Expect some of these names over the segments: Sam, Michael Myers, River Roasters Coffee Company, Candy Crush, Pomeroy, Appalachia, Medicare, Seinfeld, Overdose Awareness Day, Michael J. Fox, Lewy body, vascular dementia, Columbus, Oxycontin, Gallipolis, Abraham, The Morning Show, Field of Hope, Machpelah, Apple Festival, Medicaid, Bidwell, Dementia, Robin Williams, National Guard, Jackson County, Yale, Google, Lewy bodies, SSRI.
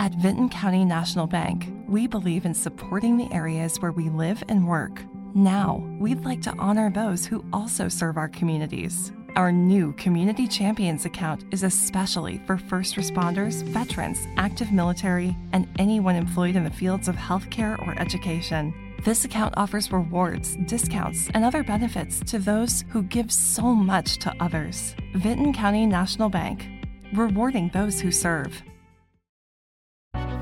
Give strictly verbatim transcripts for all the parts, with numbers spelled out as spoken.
At Vinton County National Bank, we believe in supporting the areas where we live and work. Now, we'd like to honor those who also serve our communities. Our new Community Champions account is especially for first responders, veterans, active military, and anyone employed in the fields of healthcare or education. This account offers rewards, discounts, and other benefits to those who give so much to others. Vinton County National Bank, rewarding those who serve.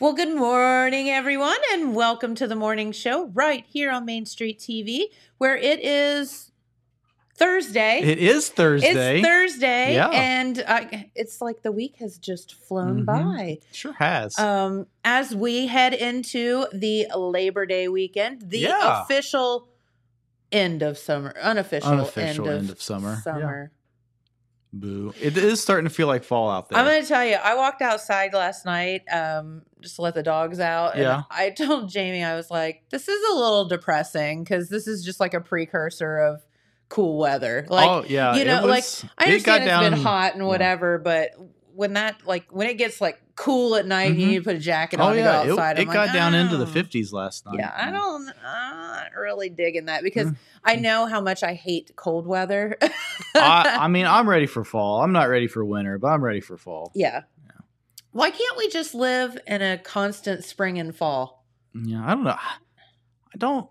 Well, good morning, everyone, and welcome to The Morning Show right here on Main Street T V, where it is Thursday. It is Thursday. It's Thursday, yeah. And uh, it's like the week has just flown mm-hmm. by. Sure has. Um, as we head into the Labor Day weekend, the yeah. official end of summer, unofficial, unofficial end, end of, of summer. summer. Yeah. Boo. It is starting to feel like fall out there. I'm going to tell you, I walked outside last night um, just to let the dogs out. And yeah. I told Jamie, I was like, this is a little depressing because this is just like a precursor of cool weather. Like, oh, yeah. You know, it was, like I understand it got it's down, been hot and whatever, yeah. but when that, like, when it gets like cool at night, mm-hmm. you need to put a jacket oh, on yeah. to go outside. It, it like, got down oh. into the fifties last night. Yeah. I don't, I'm not really digging that because mm. I know how much I hate cold weather. I, I mean, I'm ready for fall. I'm not ready for winter, but I'm ready for fall. Yeah. yeah. Why can't we just live in a constant spring and fall? Yeah. I don't know. I don't,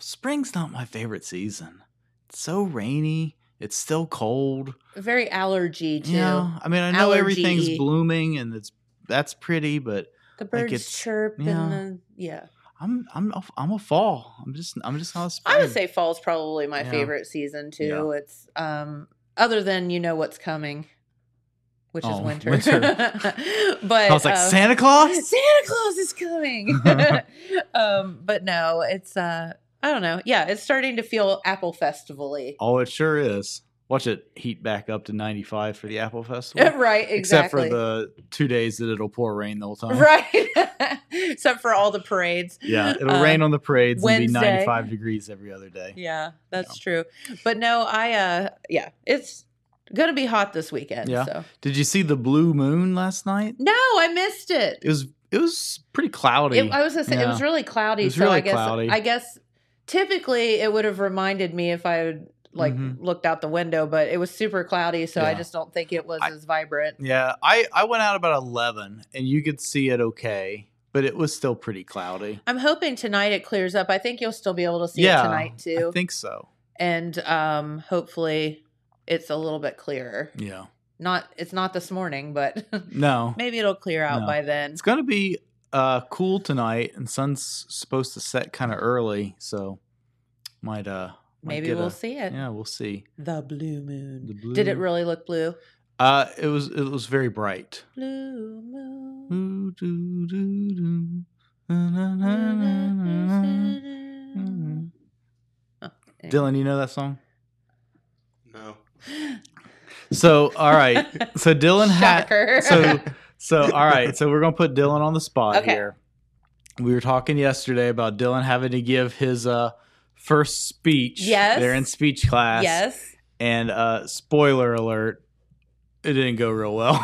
spring's not my favorite season. It's so rainy. It's still cold. Very allergy too. Yeah. I mean, I know allergy. Everything's blooming and it's, that's pretty, but the birds like chirp yeah. and the, yeah. I'm I'm I'm a fall. I'm just I'm just not a spring. I would say fall's probably my yeah. favorite season too. Yeah. It's um other than you know what's coming, which oh, is winter. winter. But I was like um, Santa Claus? Santa Claus is coming. um but no, it's uh I don't know. Yeah, it's starting to feel Apple Festival-y. Oh, it sure is. Watch it heat back up to ninety-five for the Apple Festival. Right, exactly. Except for the two days that it'll pour rain the whole time. Right. Except for all the parades. Yeah, it'll um, rain on the parades Wednesday. And be ninety-five degrees every other day. Yeah, that's yeah. true. But no, I, uh, yeah, it's going to be hot this weekend. Yeah. So. Did you see the blue moon last night? No, I missed it. It was it was pretty cloudy. It, I was going to say, yeah. it was really cloudy. It was so really I guess, cloudy. I guess typically it would have reminded me if I had like mm-hmm. looked out the window, but it was super cloudy, so yeah. I just don't think it was I, as vibrant. Yeah, I, I went out about eleven, and you could see it okay, but it was still pretty cloudy. I'm hoping tonight it clears up. I think you'll still be able to see yeah, it tonight, too. I think so. And um, hopefully it's a little bit clearer. Yeah. Not It's not this morning, but no, maybe it'll clear out no. by then. It's going to be uh, cool tonight, and sun's supposed to set kind of early, so might... uh. Maybe we'll a, see it. Yeah, we'll see. The blue moon. The blue. Did it really look blue? Uh, it was it was very bright. Blue moon. Ooh, do, do, do. Na, na, na, na, na. Oh, anyway. Dylan, you know that song? No. So, all right. So Dylan had so so all right. So we're gonna put Dylan on the spot okay. here. We were talking yesterday about Dylan having to give his uh. first speech. Yes. They're in speech class. Yes. And uh, spoiler alert, it didn't go real well.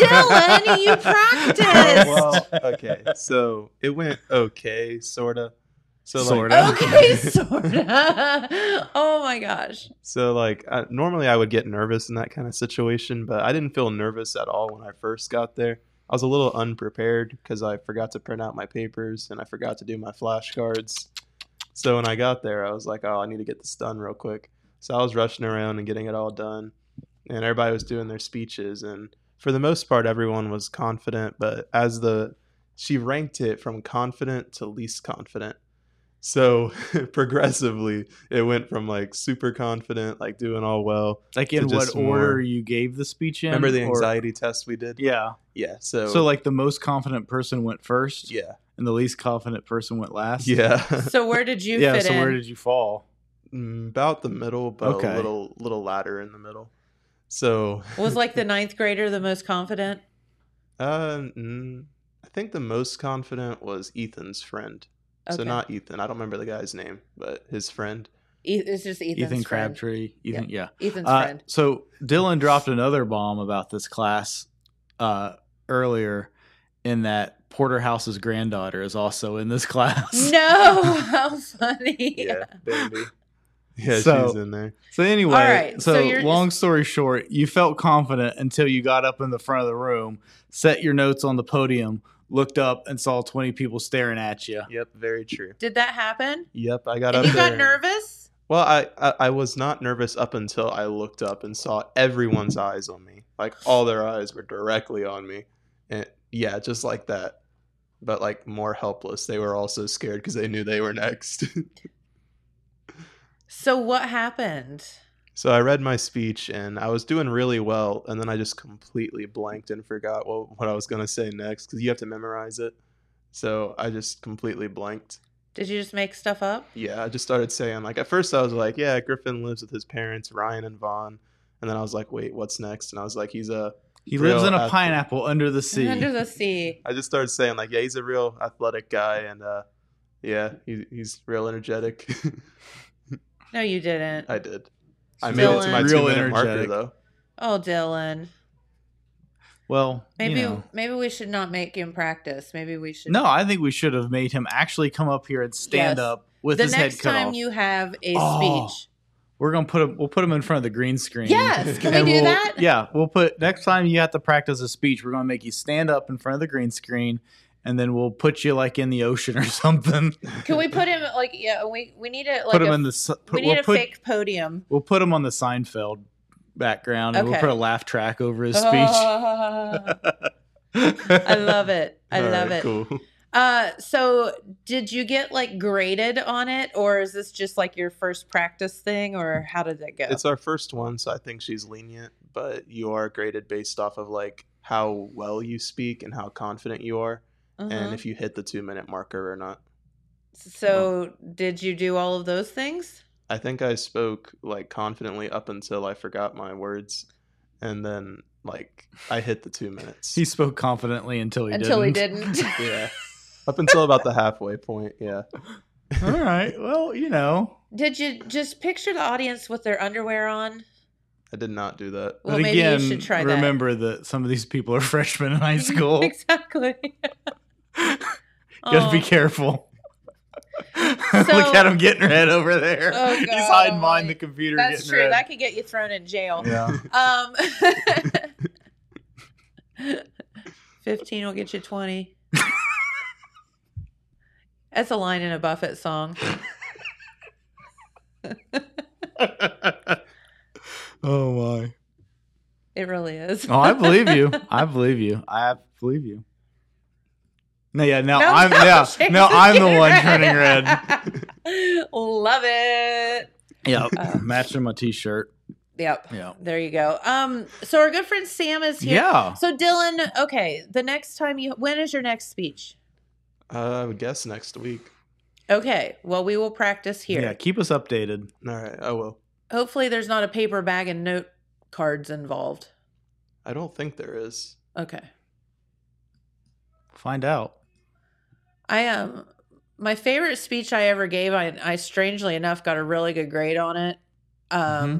Dylan, you practiced. Oh, well, okay. So it went okay, sort of. So sort of. Like, okay, sort of. Oh, my gosh. So, like, I, normally I would get nervous in that kind of situation, but I didn't feel nervous at all when I first got there. I was a little unprepared because I forgot to print out my papers and I forgot to do my flashcards. So when I got there, I was like, oh, I need to get this done real quick. So I was rushing around and getting it all done. And everybody was doing their speeches. And for the most part, everyone was confident. But as the she ranked it from confident to least confident. So progressively, it went from like super confident, like doing all well. Like in what order you gave the speech in? Remember the anxiety test we did? Yeah. Yeah. So so like the most confident person went first. Yeah. And the least confident person went last. Yeah. So where did you fit in? Yeah, so where did you fall? About the middle, but okay. a little, little ladder in the middle. So was like the ninth grader the most confident? Uh, mm, I think the most confident was Ethan's friend. Okay. So not Ethan. I don't remember the guy's name, but his friend. E- it's just Ethan's Ethan Crabtree. Ethan, yeah. yeah. Ethan's uh, friend. So Dylan dropped another bomb about this class uh, earlier in that Porterhouse's granddaughter is also in this class. No, how funny. Yeah, baby. Yeah, so, she's in there. So anyway, right, so, so long just... story short, you felt confident until you got up in the front of the room, set your notes on the podium, looked up and saw twenty people staring at you. Yep, very true. Did that happen? Yep, I got and up there. And you got nervous? Well, I, I, I was not nervous up until I looked up and saw everyone's eyes on me. Like, all their eyes were directly on me. And yeah, just like that. But, like, more helpless. They were also scared because they knew they were next. So what happened? So I read my speech, and I was doing really well, and then I just completely blanked and forgot what, what I was going to say next, because you have to memorize it. So I just completely blanked. Did you just make stuff up? Yeah, I just started saying, like, at first I was like, yeah, Griffin lives with his parents, Ryan and Vaughn. And then I was like, wait, what's next? And I was like, he's a... He lives in a athlete. Pineapple under the sea. Under the sea. I just started saying, like, yeah, he's a real athletic guy, and, uh, yeah, he, he's real energetic. No, you didn't. I did. I Dylan. made it to my two-minute marker, though. Oh, Dylan. Well, maybe you know. maybe we should not make him practice. Maybe we should. No, I think we should have made him actually come up here and stand yes. up with the his head cut off. The next time you have a oh, speech, we're gonna put him. We'll put him in front of the green screen. Yes, can we do we'll, that? Yeah, we'll put next time you have to practice a speech. We're gonna make you stand up in front of the green screen. And then we'll put you like in the ocean or something. Can we put him like yeah? We we need a like put him a, in the put, we need we'll a put, fake podium. We'll put him on the Seinfeld background, and okay. we'll put a laugh track over his speech. Oh, I love it. I All love right, it. Cool. Uh, so did you get like graded on it, or is this just like your first practice thing, or how did that go? It's our first one, so I think she's lenient, but you are graded based off of like how well you speak and how confident you are. Uh-huh. And if you hit the two-minute marker or not. So yeah. Did you do all of those things? I think I spoke, like, confidently up until I forgot my words. And then, like, I hit the two minutes. He spoke confidently until he until didn't. Until he didn't. Yeah. Up until about the halfway point, yeah. All right. Well, you know. Did you just picture the audience with their underwear on? I did not do that. Well, but maybe again, you should try remember that. Remember that some of these people are freshmen in high school. Exactly. You gotta oh. be careful. So, look at him getting her head over there. Oh, he's hiding behind the computer. That's true. Her head. That could get you thrown in jail. Yeah. Um, fifteen will get you twenty. That's a line in a Buffett song. Oh my! It really is. Oh, I believe you. I believe you. I believe you. No, yeah, now no, I'm no, yeah, now I'm the one red. turning red. Love it. Yep, uh, matching my t-shirt. Yep. Yep. There you go. Um, so our good friend Sam is here. Yeah. So Dylan, okay, the next time you, when is your next speech? Uh, I would guess next week. Okay. Well, we will practice here. Yeah. Keep us updated. All right. I will. Hopefully, there's not a paper bag and note cards involved. I don't think there is. Okay. Find out. I um, my favorite speech I ever gave, I, I strangely enough got a really good grade on it. Um, mm-hmm.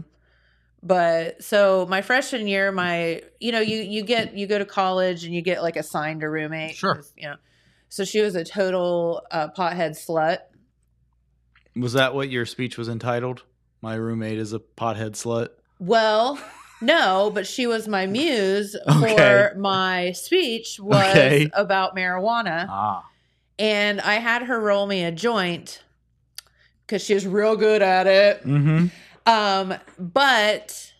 But so my freshman year, my, you know, you, you get, you go to college and you get like assigned a roommate. Sure. You know, so she was a total uh, pothead slut. Was that what your speech was entitled? My roommate is a pothead slut. Well, no, but she was my muse okay. for my speech was okay. about marijuana. Ah. And I had her roll me a joint because she was real good at it. Mm-hmm. Um, but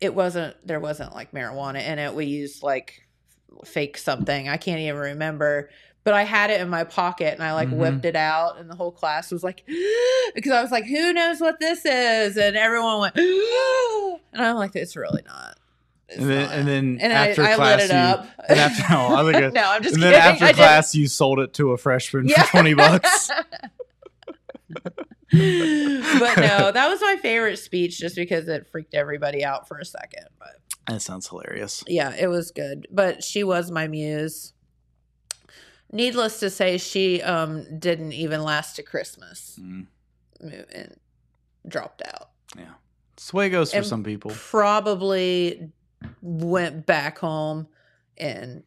it wasn't, there wasn't like marijuana in it. We used like fake something. I can't even remember. But I had it in my pocket and I like mm-hmm. whipped it out, and the whole class was like, because I was like, who knows what this is? And everyone went, and I'm like, it's really not. It's and, then, and then and after I, class, I lit it you, up. And after, no, I like a, no, I'm just and kidding. Then after I class, didn't. You sold it to a freshman yeah. for twenty bucks. But no, that was my favorite speech just because it freaked everybody out for a second. But that sounds hilarious. Yeah, it was good. But she was my muse. Needless to say, she um, didn't even last to Christmas mm. and dropped out. Yeah. Swagos for some people. Probably went back home and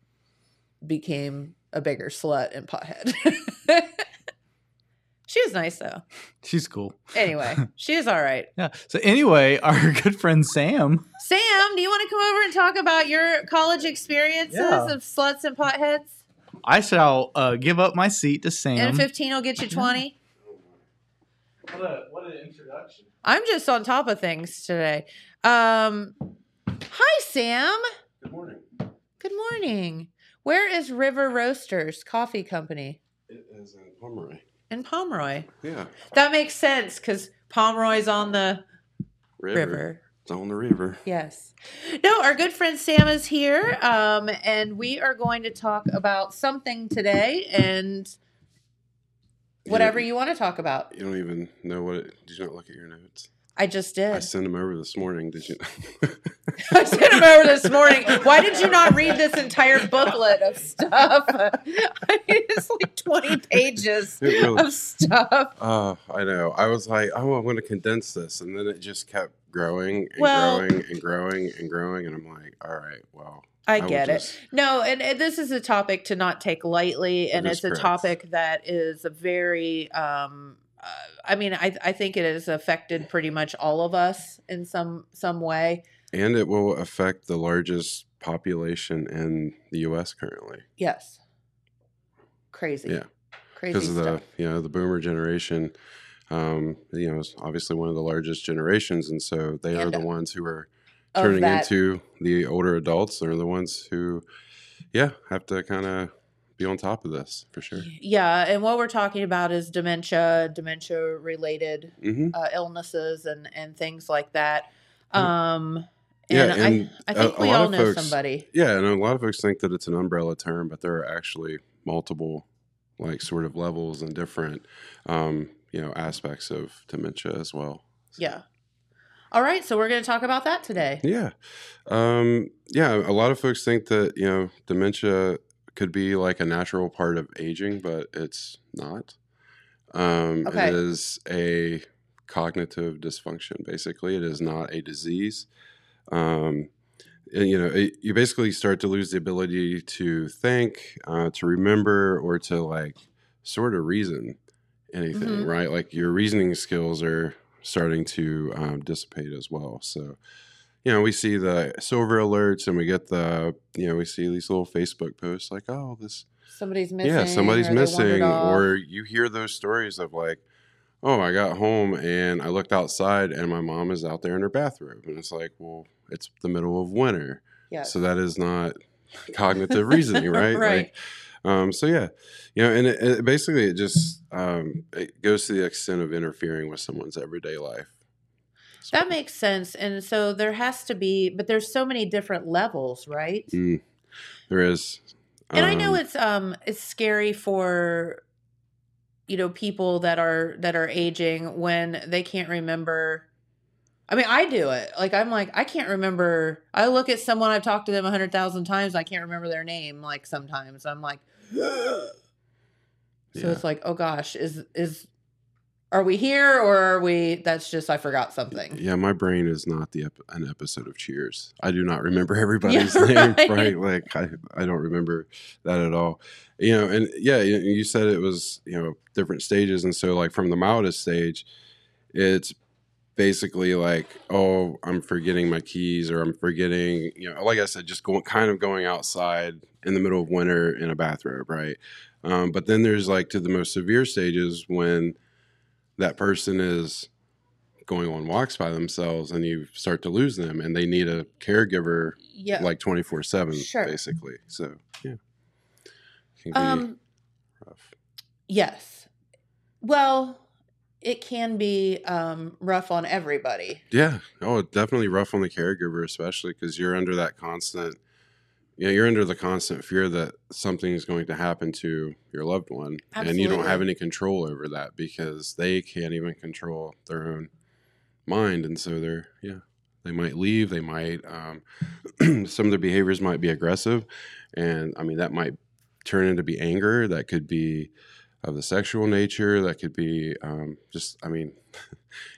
became a bigger slut and pothead. She was nice, though. She's cool. Anyway, she is all right. Yeah. So anyway, our good friend Sam. Sam, do you want to come over and talk about your college experiences yeah. of sluts and potheads? I shall uh, give up my seat to Sam. And fifteen will get you twenty. What a, what an introduction. I'm just on top of things today. Um, hi, Sam. Good morning. Good morning. Where is River Roasters Coffee Company? It is in Pomeroy. In Pomeroy. Yeah. That makes sense because Pomeroy's on the river. river. It's on the river. Yes. No, our good friend Sam is here, um, and we are going to talk about something today, and whatever you, you want to talk about. You don't even know what it, did you not look at your notes? I just did. I sent them over this morning. Did you? I sent them over this morning. Why did you not read this entire booklet of stuff? I mean, it's like twenty pages really, of stuff. Oh, uh, I know. I was like, oh, I want to condense this. And then it just kept growing and well, growing and growing and growing. And I'm like, all right, well. I, I get it. Just... No, and, and this is a topic to not take lightly. And it's correct. A topic that is a very... Um, Uh, I mean, I, I think it has affected pretty much all of us in some some way. And it will affect the largest population in the U S currently. Yes. Crazy. Yeah. Crazy because of the, you know, the boomer generation, um, you know, is obviously one of the largest generations. And so they and are the ones who are turning into the older adults. They're the ones who, yeah, have to kind of on top of this for sure. Yeah, and what we're talking about is dementia, dementia related mm-hmm. uh, illnesses and and things like that. Um and, yeah, and I, I think a, we a all know folks, somebody. Yeah, and a lot of folks think that it's an umbrella term, but there are actually multiple like sort of levels and different um, you know, aspects of dementia as well. So. Yeah. All right, so we're going to talk about that today. Yeah. Um yeah, a lot of folks think that, you know, dementia could be like a natural part of aging, but it's not. Um, okay. It is a cognitive dysfunction, basically. It is not a disease. Um, and, you know, it, you basically start to lose the ability to think, uh, to remember, or to like sort of reason anything, mm-hmm. right? Like your reasoning skills are starting to um, dissipate as well. So, you know, we see the silver alerts and we get the, you know, we see these little Facebook posts like, oh, this. Somebody's missing. Yeah, somebody's or missing. Or you hear those stories of like, oh, I got home and I looked outside and my mom is out there in her bathrobe. And it's like, well, it's the middle of winter. Yeah. So that is not cognitive reasoning, right? Right. Like, um, so, yeah, you know, and it, it basically it just um, it goes to the extent of interfering with someone's everyday life. That makes sense. And so there has to be, but there's so many different levels, right? Mm, there is. And um, I know it's um it's scary for, you know, people that are that are aging when they can't remember. I mean, I do it. Like, I'm like, I can't remember. I look at someone, I've talked to them one hundred thousand times. I can't remember their name. Like sometimes I'm like, yeah. So it's like, oh gosh, is is. Are we here or are we, that's just, I forgot something. Yeah, my brain is not the ep- an episode of Cheers. I do not remember everybody's yeah, name, right? right? Like, I, I don't remember that at all. You know, and yeah, you, you said it was, you know, different stages. And so, like, from the mildest stage, it's basically like, oh, I'm forgetting my keys or I'm forgetting, you know, like I said, just going, kind of going outside in the middle of winter in a bathrobe, right? Um, but then there's, like, to the most severe stages when that person is going on walks by themselves and you start to lose them and they need a caregiver yeah. like twenty-four seven, basically. So, yeah. Um, Yes. Well, it can be um, rough on everybody. Yeah. Oh, definitely rough on the caregiver, especially because you're under that constant, you know, you're under the constant fear that something is going to happen to your loved one. Absolutely. And you don't have any control over that because they can't even control their own mind. And so they're, yeah, they might leave. They might, um, some of their behaviors might be aggressive. And I mean, that might turn into be anger. That could be of the sexual nature. That could be um, just, I mean,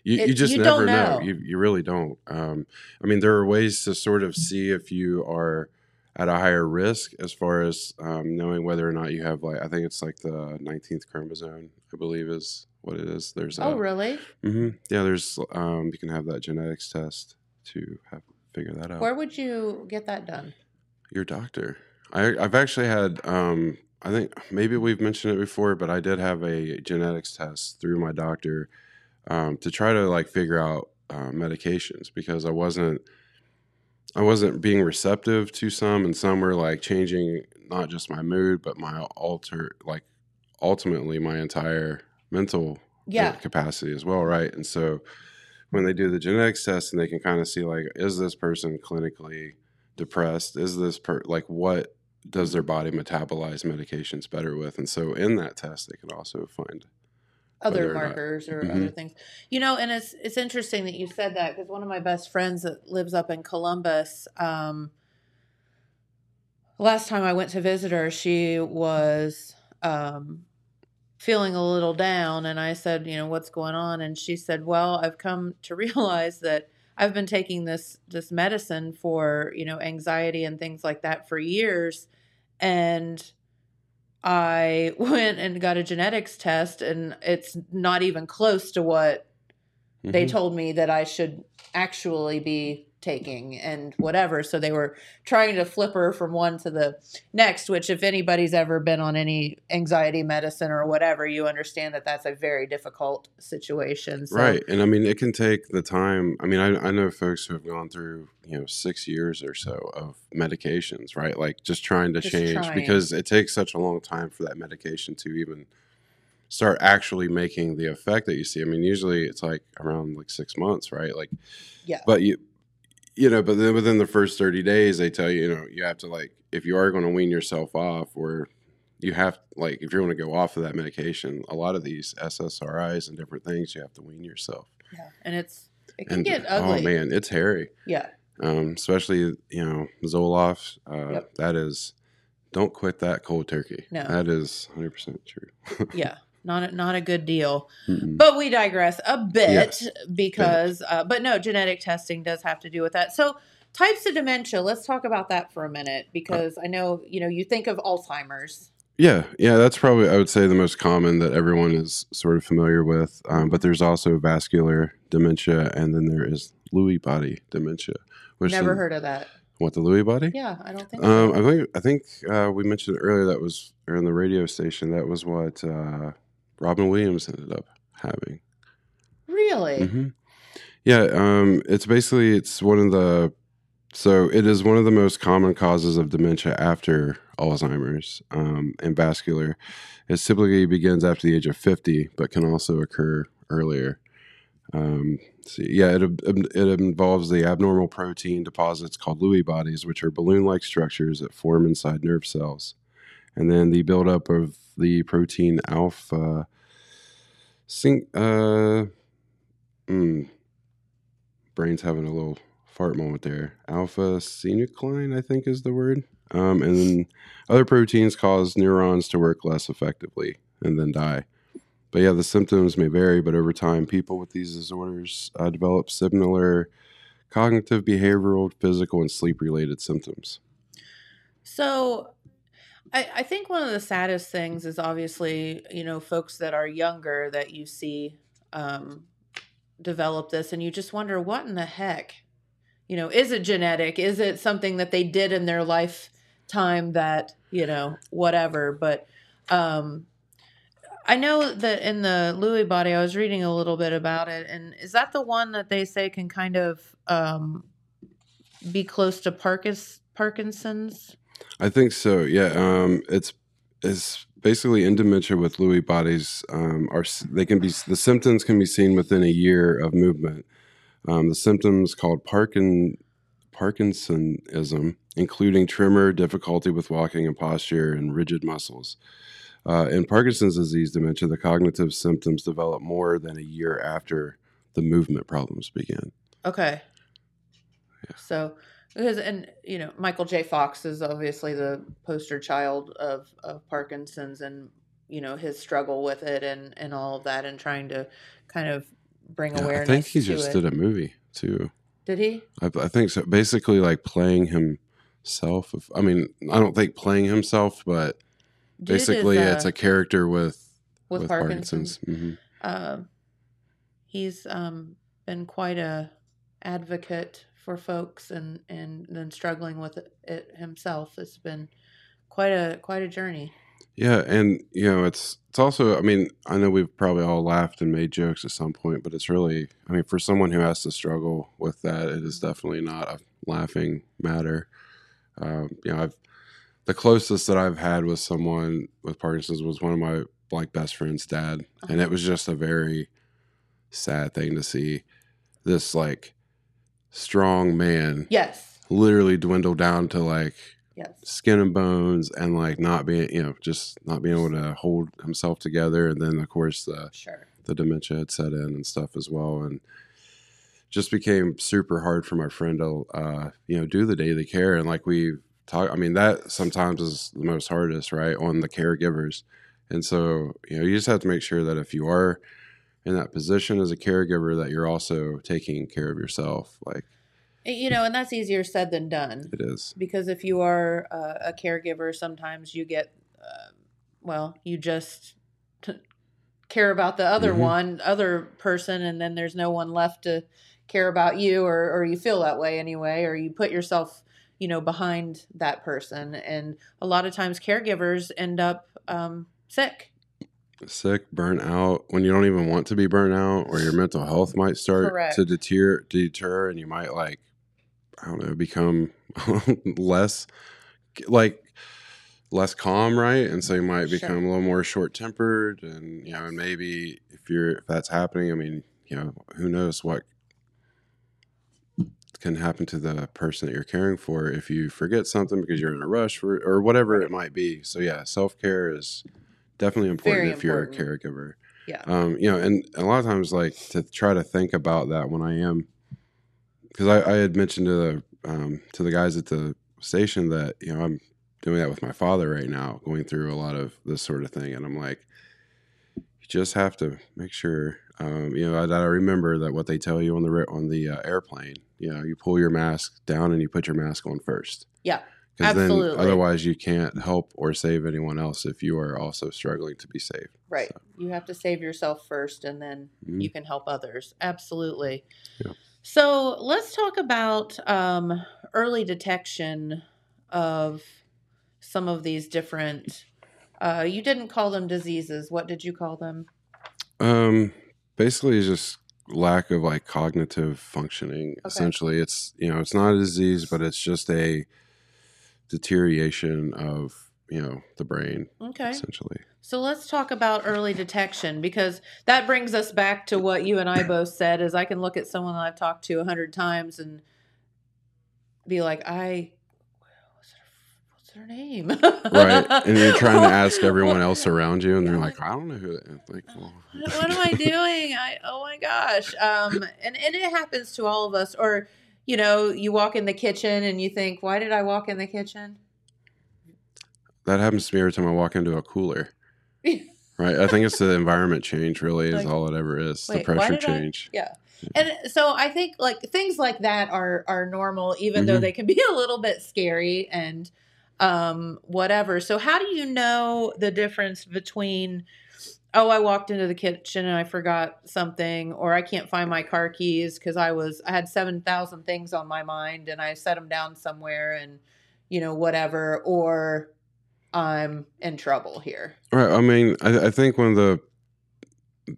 you, it, you just you never know. know. You you really don't. Um, I mean, there are ways to sort of see if you are at a higher risk as far as um, knowing whether or not you have, like, I think it's like the nineteenth chromosome, I believe is what it is. There's Oh, a, really? Mm-hmm. Yeah, there's, um, you can have that genetics test to have, figure that out. Where would you get that done? Your doctor. I, I've actually had... Um, I think maybe we've mentioned it before, but I did have a genetics test through my doctor um, to try to like figure out uh, medications because I wasn't, I wasn't being receptive to some, and some were like changing not just my mood, but my alter, like ultimately my entire mental yeah. capacity as well, right? And so when they do the genetics test, and they can kind of see like, is this person clinically depressed? Is this per like what? Does their body metabolize medications better with? And so in that test, they can also find other markers or, or mm-hmm. other things, you know, and it's, it's interesting that you said that because one of my best friends that lives up in Columbus, um, last time I went to visit her, she was, um, feeling a little down, and I said, you know, what's going on? And she said, well, I've come to realize that I've been taking this, this medicine for, you know, anxiety and things like that for years. And I went and got a genetics test, and it's not even close to what mm-hmm. they told me that I should actually be taking and whatever. So they were trying to flip her from one to the next, which if anybody's ever been on any anxiety medicine or whatever, you understand that that's a very difficult situation. So. Right. And I mean, it can take the time. I mean, I, I know folks who have gone through, you know, six years or so of medications, right? Like just trying to just change trying. because it takes such a long time for that medication to even start actually making the effect that you see. I mean, usually it's like around like six months, right? Like, yeah, but you, You know, but then within the first thirty days, they tell you, you know, you have to, like, if you are going to wean yourself off, or you have, like, if you're going to go off of that medication, a lot of these S S R Is and different things, you have to wean yourself. Yeah, and it's, it can and, get ugly. Oh, man, it's hairy. Yeah. Um, especially, you know, Zoloft, uh, yep. that is, don't quit that cold turkey. No. That is one hundred percent true. yeah. Not a, not a good deal, mm-hmm. but we digress a bit yes. because, uh, but no, genetic testing does have to do with that. So types of dementia, let's talk about that for a minute, because uh, I know, you know, you think of Alzheimer's. Yeah. Yeah. That's probably, I would say, the most common that everyone is sort of familiar with. Um, but there's also vascular dementia, and then there is Lewy body dementia. Which Never then, heard of that. What, the Lewy body? Yeah, I don't think um, so. I think, I think uh, we mentioned earlier that was on the radio station. That was what... Uh, Robin Williams ended up having. Really? Mm-hmm. Yeah. Um, it's basically, it's one of the, so it is one of the most common causes of dementia after Alzheimer's um, and vascular. It typically begins after the age of fifty, but can also occur earlier. Um, so yeah, it, it involves the abnormal protein deposits called Lewy bodies, which are balloon-like structures that form inside nerve cells. And then the buildup of the protein alpha syn- uh mm, brain's having a little fart moment there. Alpha-synuclein, I think, is the word. Um, and then other proteins cause neurons to work less effectively and then die. But yeah, the symptoms may vary, but over time, people with these disorders uh, develop similar cognitive, behavioral, physical, and sleep-related symptoms. So... I, I think one of the saddest things is obviously, you know, folks that are younger that you see um, develop this, and you just wonder, what in the heck, you know, is it genetic? Is it something that they did in their lifetime that, you know, whatever? But um, I know that in the Lewy body, I was reading a little bit about it. And is that the one that they say can kind of um, be close to Parkis- Parkinson's? I think so. Yeah. Um, it's, it's basically in dementia with Lewy bodies, um, are they can be the symptoms can be seen within a year of movement. Um, the symptoms called Parkin, Parkinsonism, including tremor, difficulty with walking and posture, and rigid muscles. Uh, in Parkinson's disease dementia, the cognitive symptoms develop more than a year after the movement problems begin. Okay. Yeah. So, because, and, you know, Michael J. Fox is obviously the poster child of, of Parkinson's and, you know, his struggle with it and, and all of that and trying to kind of bring yeah, awareness to it. I think he just it. did a movie, too. Did he? I, I think so. Basically, like, playing himself. If, I mean, I don't think playing himself, but... Dude Basically, is, uh, it's a character with with, with Parkinson's. Parkinson's. Mm-hmm. Uh, he's um, been quite a advocate for folks, and and then struggling with it, it himself. It's been quite a quite a journey. Yeah, and you know, it's it's also. I mean, I know we've probably all laughed and made jokes at some point, but it's really. I mean, for someone who has to struggle with that, it is definitely not a laughing matter. Um, you know, I've. The closest that I've had with someone with Parkinson's was one of my like best friend's dad. Uh-huh. And it was just a very sad thing to see this like strong man. Yes. Literally dwindle down to like yes. skin and bones and like not being, you know, just not being able to hold himself together. And then of course the, sure. the dementia had set in and stuff as well. And just became super hard for my friend to, uh, you know, do the daily care. And like we Talk, I mean, that sometimes is the most hardest, right, on the caregivers. And so, you know, you just have to make sure that if you are in that position as a caregiver, that you're also taking care of yourself. Like, you know, and that's easier said than done. It is. Because if you are a, a caregiver, sometimes you get, uh, well, you just t- care about the other mm-hmm. one, other person, and then there's no one left to care about you, or, or you feel that way anyway, or you put yourself you know, behind that person. And a lot of times caregivers end up um, sick. Sick, burnt out, when you don't even want to be burnt out, or your mental health might start Correct. to deter, deter, and you might like, I don't know, become less, like, less calm, right? And so you might become Sure. a little more short-tempered, and, you know, and maybe if you're, if that's happening, I mean, you know, who knows what can happen to the person that you're caring for if you forget something because you're in a rush for, or whatever it might be. So yeah, self-care is definitely important Very if important. you're a caregiver. Yeah. Um, you know, and a lot of times like to try to think about that when I am, because I, I had mentioned to the, um, to the guys at the station that, you know, I'm doing that with my father right now, going through a lot of this sort of thing. And I'm like, you just have to make sure, um, you know, I, I remember that what they tell you on the, on the uh, airplane. You know, you pull your mask down and you put your mask on first. Yeah, absolutely. Because then otherwise you can't help or save anyone else if you are also struggling to be saved. Right. So. You have to save yourself first and then mm-hmm. you can help others. Absolutely. Yeah. So let's talk about um, early detection of some of these different, uh, you didn't call them diseases. What did you call them? Um, basically just lack of like cognitive functioning. Okay. Essentially, it's you know it's not a disease, but it's just a deterioration of you know the brain. Okay. Essentially. So let's talk about early detection, because that brings us back to what you and I both said. Is I can look at someone that I've talked to a hundred times and be like, I. Their name. Right. And you're trying to ask everyone else around you and they're like, I don't know who that, like, well. What am I doing? I oh my gosh. Um and, and it happens to all of us. Or, you know, you walk in the kitchen and you think, why did I walk in the kitchen? That happens to me every time I walk into a cooler. Right. I think it's the environment change really is like, all it ever is. Wait, the pressure change. I, yeah. And so I think like things like that are are normal, even mm-hmm. though they can be a little bit scary and um, whatever. So how do you know the difference between, oh, I walked into the kitchen and I forgot something, or I can't find my car keys because I was, I had seven thousand things on my mind and I set them down somewhere and, you know, whatever, or I'm in trouble here. Right. I mean, I, I think one of the,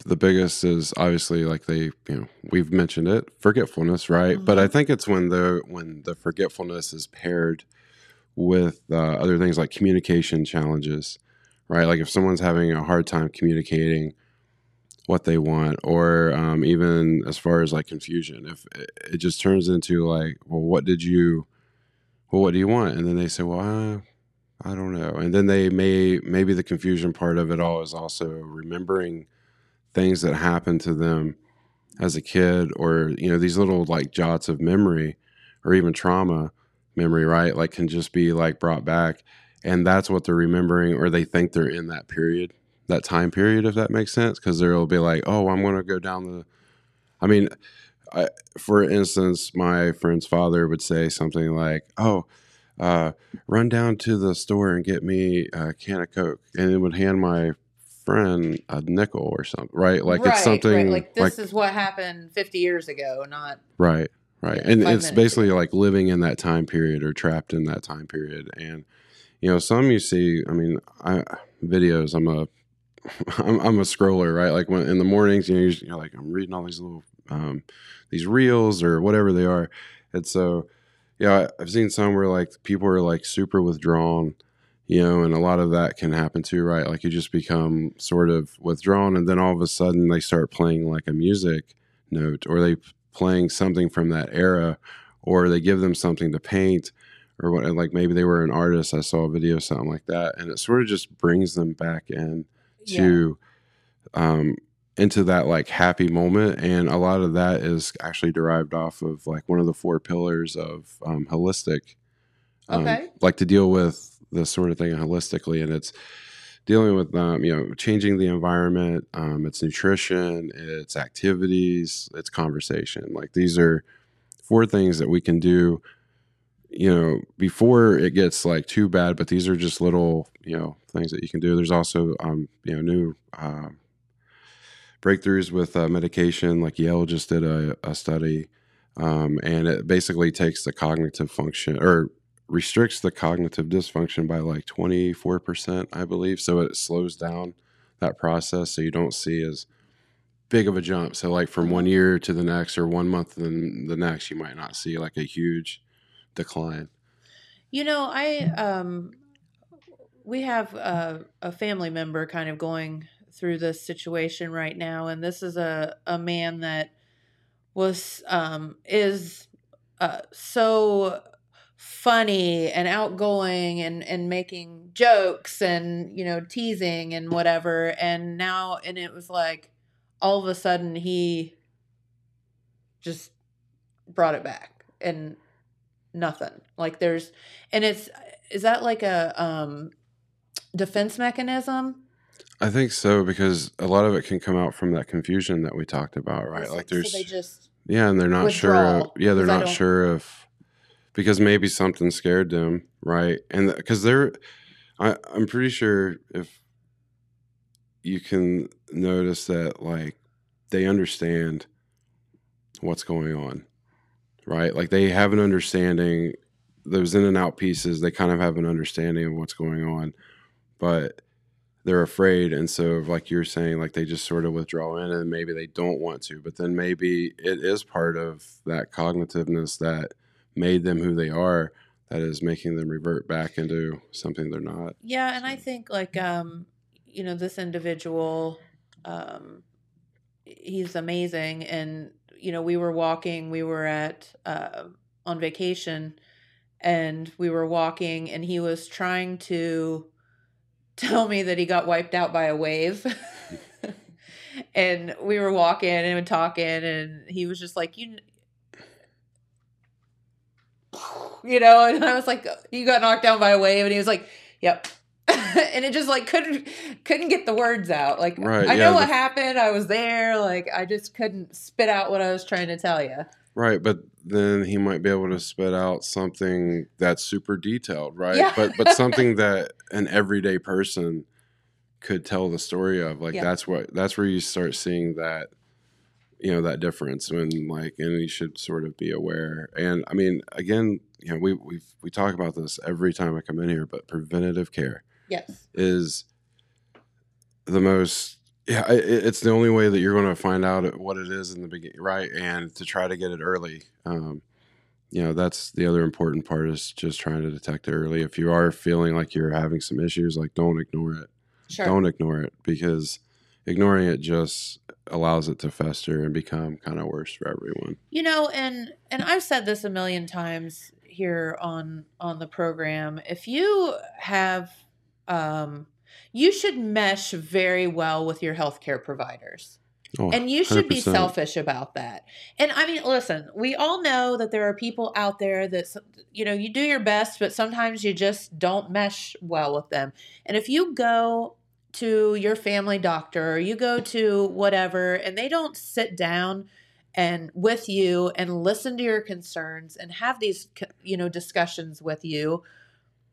the biggest is obviously like they, you know, we've mentioned it, forgetfulness, right? Mm-hmm. But I think it's when the, when the forgetfulness is paired with uh, other things like communication challenges, right? Like if someone's having a hard time communicating what they want, or um, even as far as like confusion, if it, it just turns into like, well, what did you, well, what do you want? And then they say, well, uh, I don't know. And then they may, maybe the confusion part of it all is also remembering things that happened to them as a kid, or, you know, these little like jots of memory, or even trauma memory, right? Like can just be like brought back, and that's what they're remembering, or they think they're in that period, that time period, if that makes sense. Cause there'll be like, oh, I'm going to go down the, I mean, I, for instance, my friend's father would say something like, oh, uh, run down to the store and get me a can of Coke. And it would hand my friend a nickel or something, right? Like right, it's something right. like this like, is what happened fifty years ago, not right. Right. And it's basically like living in that time period, or trapped in that time period. And, you know, some you see, I mean, I, videos, I'm a, I'm, I'm a scroller, right? Like when in the mornings, you know, you're, you're like, I'm reading all these little, um, these reels or whatever they are. And so, yeah, I've seen some where like people are like super withdrawn, you know, and a lot of that can happen too, right? Like you just become sort of withdrawn, and then all of a sudden they start playing like a music note, or they playing something from that era, or they give them something to paint, or what, like maybe they were an artist. I saw a video, something like that. And it sort of just brings them back in to, yeah. um, into that like happy moment. And a lot of that is actually derived off of like one of the four pillars of, um, holistic, um, okay. like to deal with this sort of thing holistically. And it's dealing with, um, you know, changing the environment, um, it's nutrition, it's activities, it's conversation. Like these are four things that we can do, you know, before it gets like too bad, but these are just little, you know, things that you can do. There's also, um, you know, new, um, breakthroughs with uh, medication. Like Yale just did a, a study, um, and it basically takes the cognitive function, or restricts the cognitive dysfunction by like twenty-four percent, I believe. So it slows down that process, so you don't see as big of a jump. So like from one year to the next, or one month to the next, you might not see like a huge decline. You know, I, um, we have a, a family member kind of going through this situation right now. And this is a, a man that was, um, is, uh, so funny and outgoing and, and making jokes and, you know, teasing and whatever. And now, and it was like, all of a sudden he just brought it back and nothing. Like there's, and it's, is that like a um, defense mechanism? I think so, because a lot of it can come out from that confusion that we talked about, right? Like there's, so they just yeah, and they're not withdraw, sure. Yeah. They're not sure if, because maybe something scared them, right? And because they're, I, I'm pretty sure if you can notice that, like, they understand what's going on, right? Like, they have an understanding. Those in and out pieces, they kind of have an understanding of what's going on, but they're afraid. And so, like you're saying, like, they just sort of withdraw in, and maybe they don't want to, but then maybe it is part of that cognitiveness that made them who they are, that is making them revert back into something they're not. Yeah. And so. I think like, um, you know, this individual, um, he's amazing. And, you know, we were walking, we were at, uh, on vacation, and we were walking, and he was trying to tell me that he got wiped out by a wave. And we were walking and talking, and he was just like, you You know, and I was like, you got knocked down by a wave. And he was like, yep. And it just like couldn't couldn't get the words out. Like, right, I yeah, know what the, happened. I was there. Like, I just couldn't spit out what I was trying to tell you. Right. But then he might be able to spit out something that's super detailed. Right. Yeah. But but something that an everyday person could tell the story of. Like, yeah. that's what that's where you start seeing that. You know, that difference when like, and you should sort of be aware. And I mean, again, you know, we we we talk about this every time I come in here, but preventative care, yes, is the most. Yeah, it, it's the only way that you're going to find out what it is in the beginning, right? And to try to get it early. Um, you know, that's the other important part, is just trying to detect it early. If you are feeling like you're having some issues, like don't ignore it. Sure. Don't ignore it, because ignoring it just allows it to fester and become kind of worse for everyone. You know, and and I've said this a million times here on on the program. If you have, um, you should mesh very well with your healthcare providers. Oh, and you should one hundred percent be selfish about that. And I mean, listen, we all know that there are people out there that, you know, you do your best, but sometimes you just don't mesh well with them. And if you go to your family doctor, or you go to whatever, and they don't sit down and with you and listen to your concerns and have these, you know, discussions with you,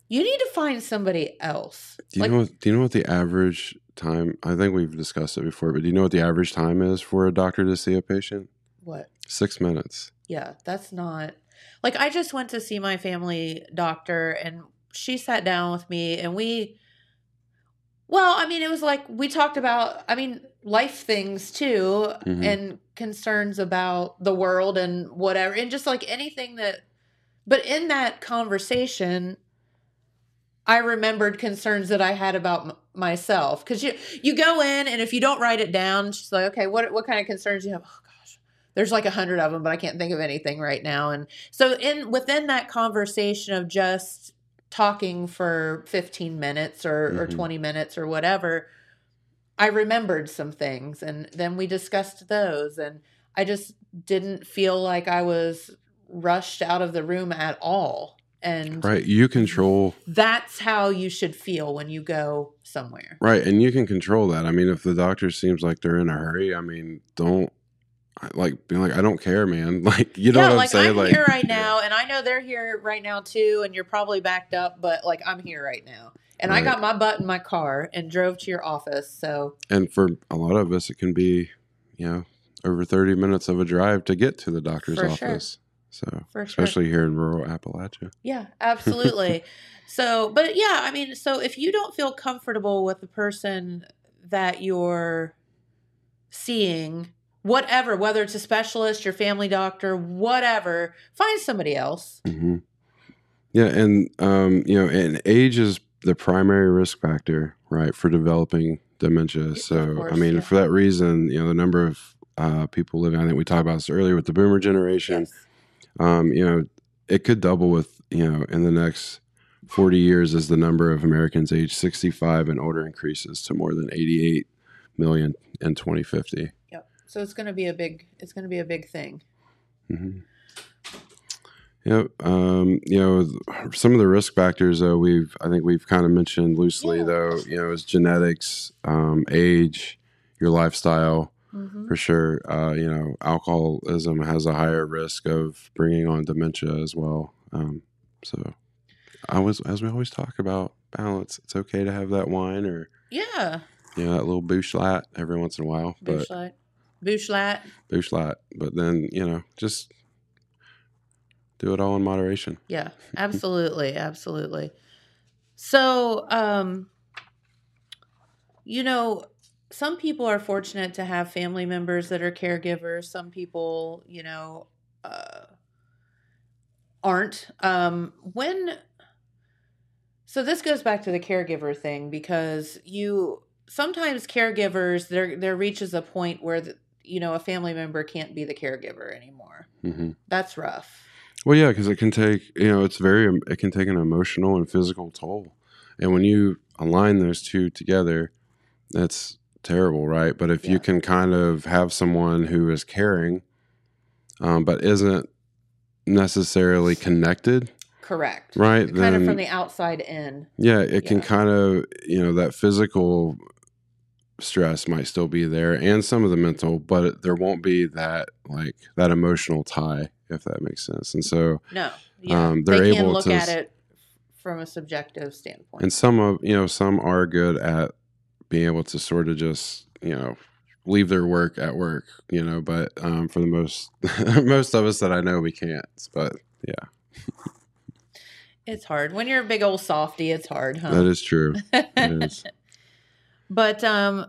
you need to find somebody else. Do you like, know what, do you know what the average time, I think we've discussed it before, but do you know what the average time is for a doctor to see a patient? What? Six minutes. Yeah, that's not, like, I just went to see my family doctor, and she sat down with me, and we, well, I mean, it was like, we talked about, I mean, life things too, mm-hmm. and concerns about the world and whatever, and just like anything that, but in that conversation, I remembered concerns that I had about m- myself. Because you, you go in, and if you don't write it down, she's like, okay, what what kind of concerns do you have? Oh, gosh, there's like a hundred of them, but I can't think of anything right now. And so in within that conversation of just talking for fifteen minutes or, mm-hmm. or twenty minutes or whatever, I remembered some things. And then we discussed those. And I just didn't feel like I was rushed out of the room at all. And right, you control. That's how you should feel when you go somewhere. Right, and you can control that. I mean, if the doctor seems like they're in a hurry, I mean, don't like being like, I don't care, man. Like, you know yeah, what I'm like, saying? I'm like, I'm here right now, and I know they're here right now too, and you're probably backed up, but like, I'm here right now, and right. I got my butt in my car and drove to your office. So, and for a lot of us, it can be, you know, over thirty minutes of a drive to get to the doctor's for office. Sure. So, for especially sure. here in rural Appalachia. Yeah, absolutely. So, but yeah, I mean, so if you don't feel comfortable with the person that you're seeing, whatever, whether it's a specialist, your family doctor, whatever, find somebody else. Mm-hmm. Yeah. And, um, you know, and age is the primary risk factor, right, for developing dementia. Yeah, so, course, I mean, yeah. for that reason, you know, the number of uh, people living, I think we talked about this earlier with the boomer generation. Yes. Um, you know, it could double with, you know, in the next forty years as the number of Americans age sixty-five and older increases to more than eighty-eight million in twenty fifty. Yep. So it's going to be a big, it's going to be a big thing. Mm-hmm. Yep. Um, you know, some of the risk factors though, we've, I think we've kind of mentioned loosely yeah. though, you know, is genetics, um, age, your lifestyle. Mm-hmm. For sure. Uh, you know, alcoholism has a higher risk of bringing on dementia as well. Um, so I was, as we always talk about balance, it's okay to have that wine or yeah, you know, that little bushlat every once in a while, but bushlat, bushlat, bushlat. But then, you know, just do it all in moderation. Yeah, absolutely. Absolutely. So, um, you know, some people are fortunate to have family members that are caregivers. Some people, you know, uh, aren't. Um, when, so this goes back to the caregiver thing, because you, sometimes caregivers, there, there reaches a point where, the, you know, a family member can't be the caregiver anymore. Mm-hmm. That's rough. Well, yeah, because it can take, you know, it's very, it can take an emotional and physical toll. And when you align those two together, that's terrible, right? But if yeah. you can kind of have someone who is caring, um, but isn't necessarily connected. Correct. Right? Kind then, of from the outside in. Yeah, it yeah. can kind of, you know, that physical stress might still be there and some of the mental, but there won't be that, like, that emotional tie, if that makes sense. And so no, yeah. um, they're they can able look to, at it from a subjective standpoint. And some of, you know, some are good at being able to sort of just, you know, leave their work at work, you know, but um, for the most, most of us that I know, we can't, but yeah. It's hard. When you're a big old softy, it's hard, huh? That is true. It is. But um,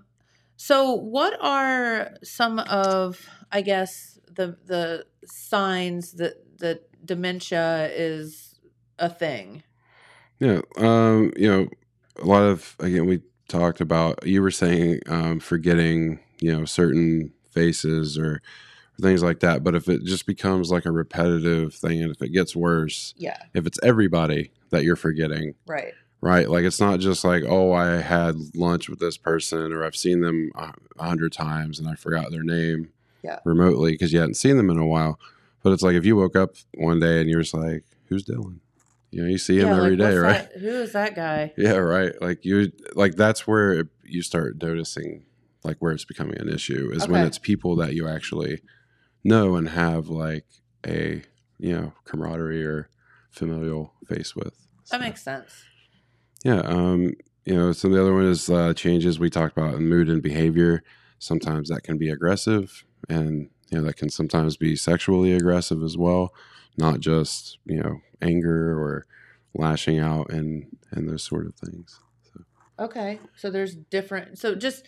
so what are some of, I guess, the the signs that, that dementia is a thing? Yeah. Um, you know, a lot of, again, we talked about, you were saying um, forgetting, you know, certain faces or things like that. But if it just becomes like a repetitive thing, and if it gets worse, yeah, if it's everybody that you're forgetting, right, right, like it's not just like, oh, I had lunch with this person, or I've seen them a hundred times and I forgot their name, yeah, remotely because you hadn't seen them in a while. But it's like if you woke up one day and you're just like, who's Dylan? You know, you see him yeah, every like, day, right? That, who is that guy? Yeah, right. Like you, like that's where it, you start noticing, like where it's becoming an issue is okay. when it's people that you actually know and have like a, you know, camaraderie or familial face with. So, that makes sense. Yeah, um, you know. So the other one is uh, changes we talked about in mood and behavior. Sometimes that can be aggressive, and you know that can sometimes be sexually aggressive as well. Not just, you know, anger or lashing out and, and those sort of things. So. Okay. So there's different. So just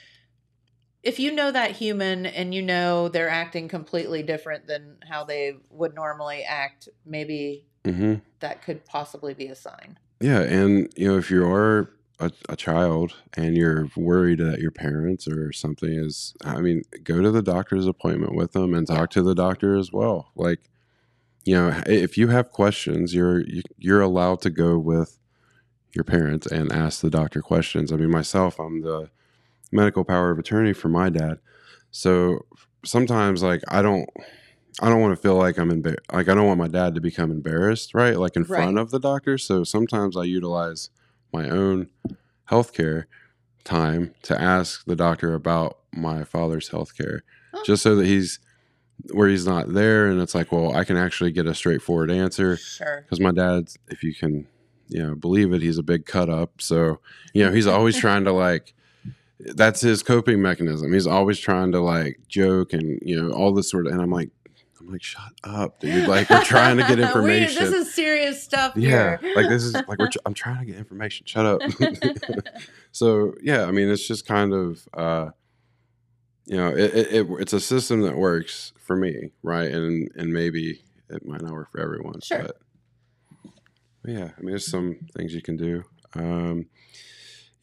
if you know that human and you know they're acting completely different than how they would normally act, maybe mm-hmm. that could possibly be a sign. Yeah. And, you know, if you are a, a child and you're worried that your parents or something is, I mean, go to the doctor's appointment with them and talk to the doctor as well. Like, you know, if you have questions, you're you, you're allowed to go with your parents and ask the doctor questions. I mean, myself, I'm the medical power of attorney for my dad, so sometimes like I don't I don't want to feel like I'm embar- like I don't want my dad to become embarrassed, right? Like in right. front of the doctor. So sometimes I utilize my own healthcare time to ask the doctor about my father's healthcare, oh. just so that he's. Where he's not there, and it's like, well, I can actually get a straightforward answer. Sure. Because my dad, if you can, you know, believe it, he's a big cut up. So, you know, he's always trying to like, that's his coping mechanism. He's always trying to like joke and, you know, all this sort of, and I'm like, I'm like, shut up, dude. Like, we're trying to get information. This is serious stuff yeah, here. Like, this is like, we're tr- I'm trying to get information. Shut up. So, yeah, I mean, it's just kind of, uh, you know, it, it, it it's a system that works for me, right? And and maybe it might not work for everyone. Sure. But yeah, I mean, there's some things you can do. Um,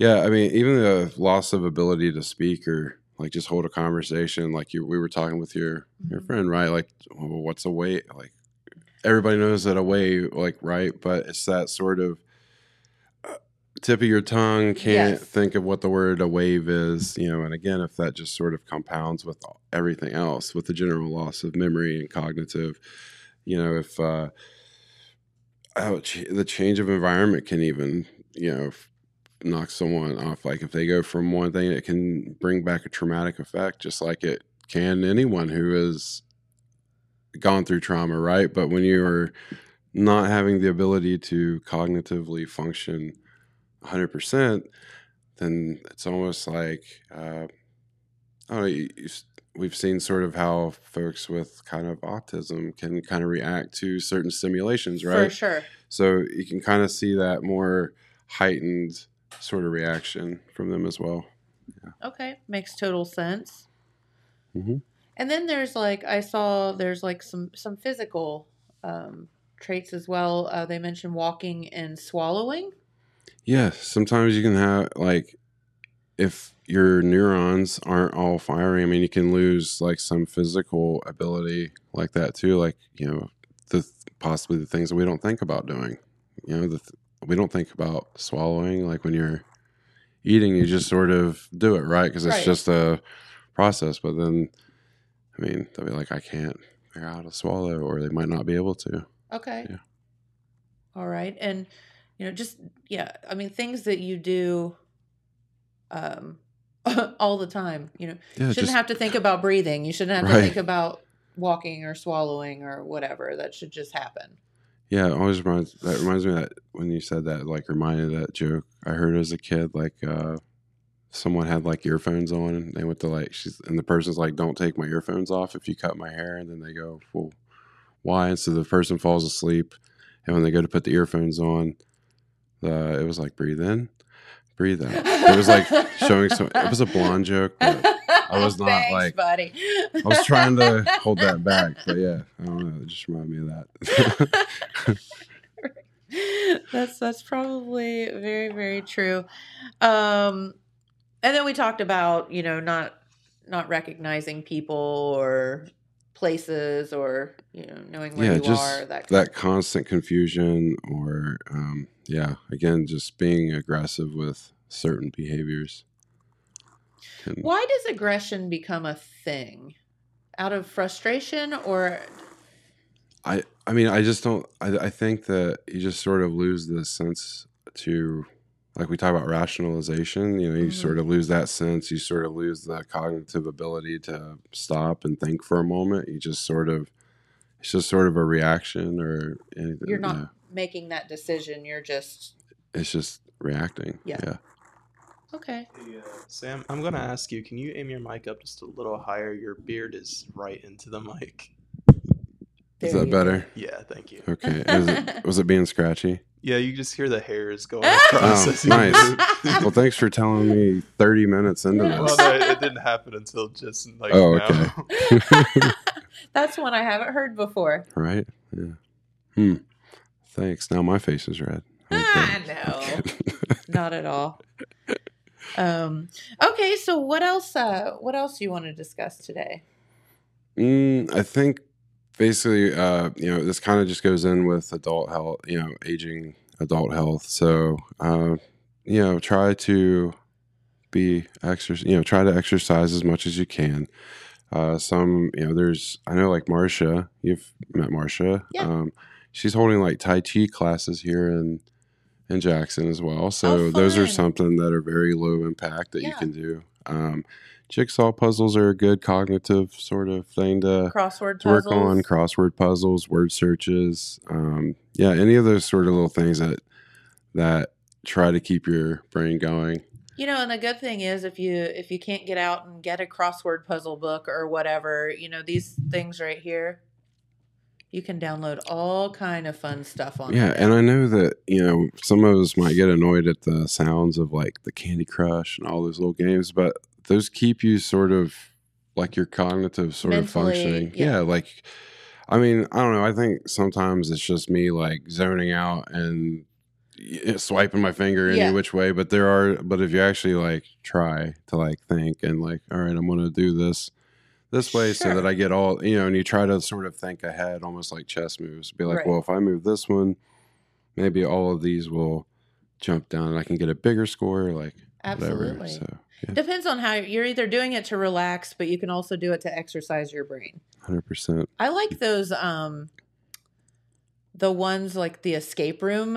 yeah, I mean, even the loss of ability to speak or like just hold a conversation, like you we were talking with your your mm-hmm. friend, right? Like, well, what's a wave? Like everybody knows that a wave, like right, but it's that sort of tip of your tongue, can't yes. think of what the word a wave is, you know, and again, if that just sort of compounds with everything else, with the general loss of memory and cognitive, you know, if uh, oh, ch- the change of environment can even, you know, f- knock someone off. Like if they go from one thing, it can bring back a traumatic effect, just like it can anyone who has gone through trauma, right? But when you are not having the ability to cognitively function one hundred percent, then it's almost like uh, I don't know, you, you, we've seen sort of how folks with kind of autism can kind of react to certain stimulations, right? For sure. So you can kind of see that more heightened sort of reaction from them as well. Yeah. Okay, makes total sense. Mm-hmm. And then there's like I saw there's like some some physical um, traits as well. Uh, they mentioned walking and swallowing. Yeah, sometimes you can have, like, if your neurons aren't all firing, I mean, you can lose, like, some physical ability like that, too. Like, you know, the possibly the things that we don't think about doing. You know, the, we don't think about swallowing. Like, when you're eating, you just sort of do it, right? Because it's right. just a process. But then, I mean, they'll be like, I can't figure out how to swallow, or they might not be able to. Okay. Yeah. All right. And... You know, just, yeah, I mean, things that you do um, all the time, you know, yeah, shouldn't just, have to think about breathing. You shouldn't have right. to think about walking or swallowing or whatever. That should just happen. Yeah, it always reminds, that reminds me of that when you said that, like, reminded that joke I heard as a kid, like, uh, someone had, like, earphones on and they went to, like, she's and the person's like, don't take my earphones off if you cut my hair. And then they go, well, why? And so the person falls asleep. And when they go to put the earphones on, Uh, it was like, breathe in, breathe out. It was like showing some, it was a blonde joke, but I was not Thanks, like, buddy. I was trying to hold that back, but yeah, I don't know. It just reminded me of that. that's, that's probably very, very true. Um, And then we talked about, you know, not not recognizing people or places, or, you know, knowing where yeah, you just are. That, that constant confusion, or, um, yeah, again, just being aggressive with certain behaviors. Can... Why does aggression become a thing? Out of frustration, or? I, I mean, I just don't, I, I think that you just sort of lose the sense to, like we talk about rationalization, you know, you mm-hmm. sort of lose that sense. You sort of lose the cognitive ability to stop and think for a moment. You just sort of, it's just sort of a reaction or anything. You're not yeah. making that decision. You're just. It's just reacting. Yeah. yeah. Okay. Hey, uh, Sam, I'm going to ask you, can you aim your mic up just a little higher? Your beard is right into the mic. There is that better? Go. Yeah, thank you. Okay. Is it, was it being scratchy? Yeah, you just hear the hairs going across. Oh, nice. Well, thanks for telling me thirty minutes into this. Well, no, it didn't happen until just like oh, now. Okay. That's one I haven't heard before. Right? Yeah. Hmm. Thanks. Now my face is red. Okay. Ah, no. Not at all. Um. Okay, so what else? Uh, what else you want to discuss today? Mm, I think. Basically, uh, you know, this kind of just goes in with adult health, you know, aging adult health. So, uh, you know, try to be exercise, you know, try to exercise as much as you can. Uh, some, you know, there's, I know like Marcia, you've met Marcia. Yeah. Um, she's holding like Tai Chi classes here in, in Jackson as well. So oh, those are something that are very low impact that yeah. you can do. Um, Jigsaw puzzles are a good cognitive sort of thing to crossword to work puzzles. on. Crossword puzzles, word searches, um, yeah, any of those sort of little things that that try to keep your brain going. You know, and the good thing is if you if you can't get out and get a crossword puzzle book or whatever, you know, these things right here, you can download all kind of fun stuff on. Yeah, and I know that you know some of us might get annoyed at the sounds of like the Candy Crush and all those little games, but those keep you sort of like your cognitive sort Mentally, of functioning. Yeah. yeah. Like, I mean, I don't know. I think sometimes it's just me like zoning out and swiping my finger any yeah. which way. But there are, but if you actually like try to like think and like, all right, I'm going to do this this way sure. so that I get all, you know, and you try to sort of think ahead, almost like chess moves. Be like, right. well, if I move this one, maybe all of these will jump down and I can get a bigger score. Like, absolutely. Whatever. So. Yeah. Depends on how you're either doing it to relax, but you can also do it to exercise your brain. one hundred percent. I like those, um, the ones like the escape room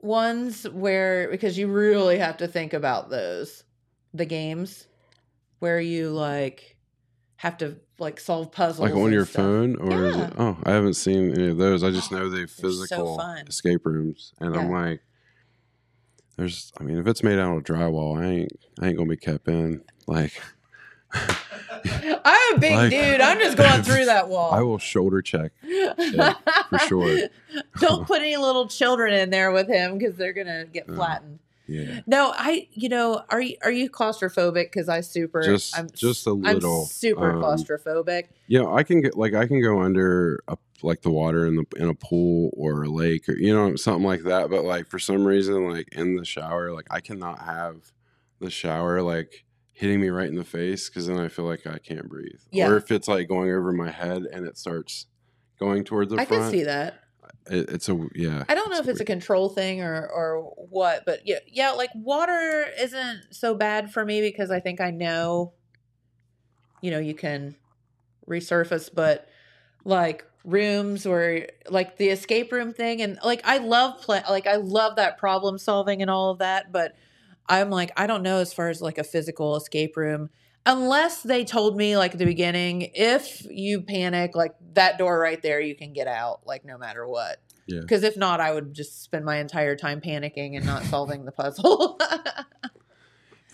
ones where, because you really have to think about those, the games where you like have to like solve puzzles. Like on your stuff. phone or, yeah. is it, oh, I haven't seen any of those. I just know they have physical so escape rooms and yeah. I'm like. There's, I mean, if it's made out of drywall, I ain't, I ain't gonna be kept in. Like, I'm a big like, dude. I'm just going through that wall. I will shoulder check yeah, for sure. Don't put any little children in there with him because they're gonna get uh, flattened. Yeah. No, I, you know, are you are you claustrophobic? Because I super, just, I'm just a little I'm super um, claustrophobic. Yeah, you know, I can get like I can go under a, like the water in the in a pool or a lake or you know something like that. But like for some reason, like in the shower, like I cannot have the shower like hitting me right in the face because then I feel like I can't breathe. Yeah. Or if it's like going over my head and it starts going towards the I front. I can see that. It, it's a yeah. I don't know if it's a control thing or or what, but yeah, yeah. Like water isn't so bad for me because I think I know. You know, you can resurface, but like rooms or like the escape room thing, and like I love play, like I love that problem solving and all of that, but I'm like I don't know as far as like a physical escape room. Unless they told me, like, at the beginning, if you panic, like, that door right there, you can get out, like, no matter what. Yeah. Because if not, I would just spend my entire time panicking and not solving the puzzle. yeah,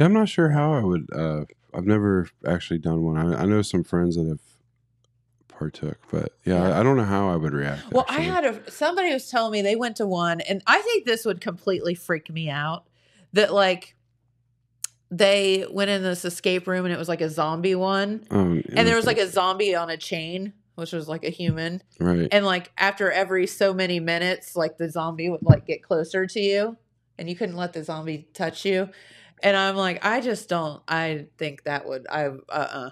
I'm not sure how I would uh, – I've never actually done one. I, I know some friends that have partook, but, yeah, yeah. I, I don't know how I would react. Well, actually. I had a – somebody was telling me they went to one, and I think this would completely freak me out, that, like – they went in this escape room and it was like a zombie one. Um, and there was like a zombie on a chain, which was like a human. Right. And like after every so many minutes, like the zombie would like get closer to you and you couldn't let the zombie touch you. And I'm like, I just don't, I think that would, I, uh-uh.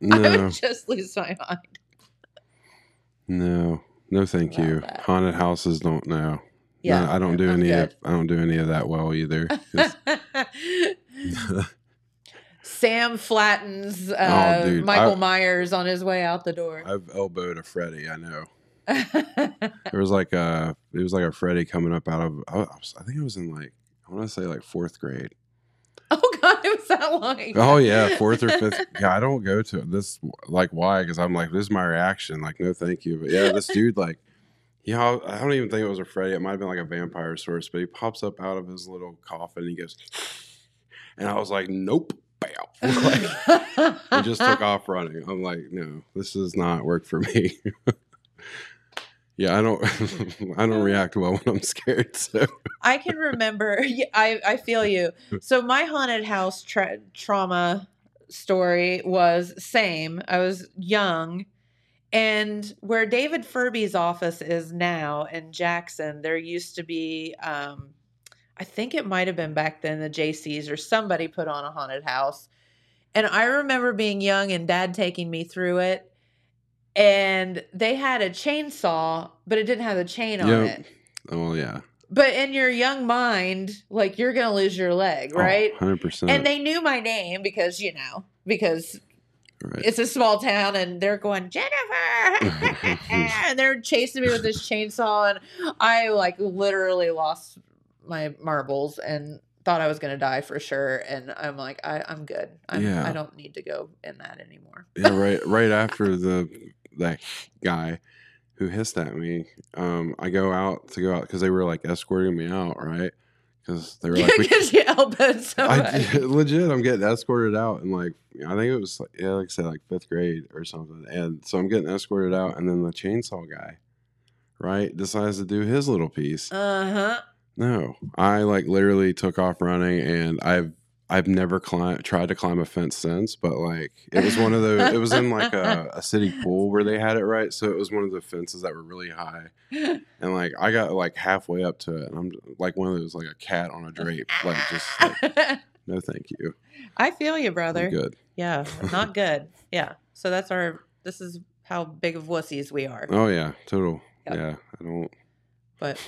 No. I would just lose my mind. No, no thank About you. That. Haunted houses don't know. Yeah, no, I don't do I'm any, of, I don't do any of that well either. Sam flattens uh, oh, Michael I, Myers on his way out the door. I've elbowed a Freddy, I know. There was like a, it was like a Freddy coming up out of, I, was, I think it was in like, I want to say like fourth grade. Oh God, it was that long ago. Oh yeah, fourth or fifth. Yeah, I don't go to this. Like, why? Because I'm like, this is my reaction. Like, no, thank you. But yeah, this dude, like, yeah, I don't even think it was a Freddy. It might have been like a vampire source, but he pops up out of his little coffin and he goes, and I was like, nope. Bam. Like, I just took off running. I'm like, no, this does not work for me. Yeah, I don't I don't react well when I'm scared. So I can remember. Yeah, I, I feel you. So my haunted house tra- trauma story was same. I was young. And where David Furby's office is now in Jackson, there used to be, um, I think it might have been back then, the J C's or somebody put on a haunted house. And I remember being young and Dad taking me through it. And they had a chainsaw, but it didn't have the chain on yep. it. Oh, yeah. But in your young mind, like, you're going to lose your leg, right? Oh, one hundred percent. And they knew my name because, you know, because right. It's a small town and they're going, Jennifer! And they're chasing me with this chainsaw. And I, like, literally lost my marbles and thought I was going to die for sure. And I'm like, I, I'm good. I'm, yeah. I don't need to go in that anymore. Yeah, right. Right after the... that guy who hissed at me, um, I go out to go out because they were like escorting me out, right? Because they were like, because you elbowed somebody. I, legit, I'm getting escorted out, and like I think it was like, yeah, like I said, like fifth grade or something. And so I'm getting escorted out, and then the chainsaw guy, right, decides to do his little piece. Uh huh. No, I like literally took off running, and I've I've never climb, tried to climb a fence since, but like it was one of the, it was in like a, a city pool where they had it, right? So it was one of the fences that were really high. And like I got like halfway up to it and I'm like one of those, like a cat on a drape, like just like, no thank you. I feel you, brother. I'm good. Yeah, not good. Yeah. So that's our, this is how big of wussies we are. Oh yeah, total. Yep. Yeah, I don't. But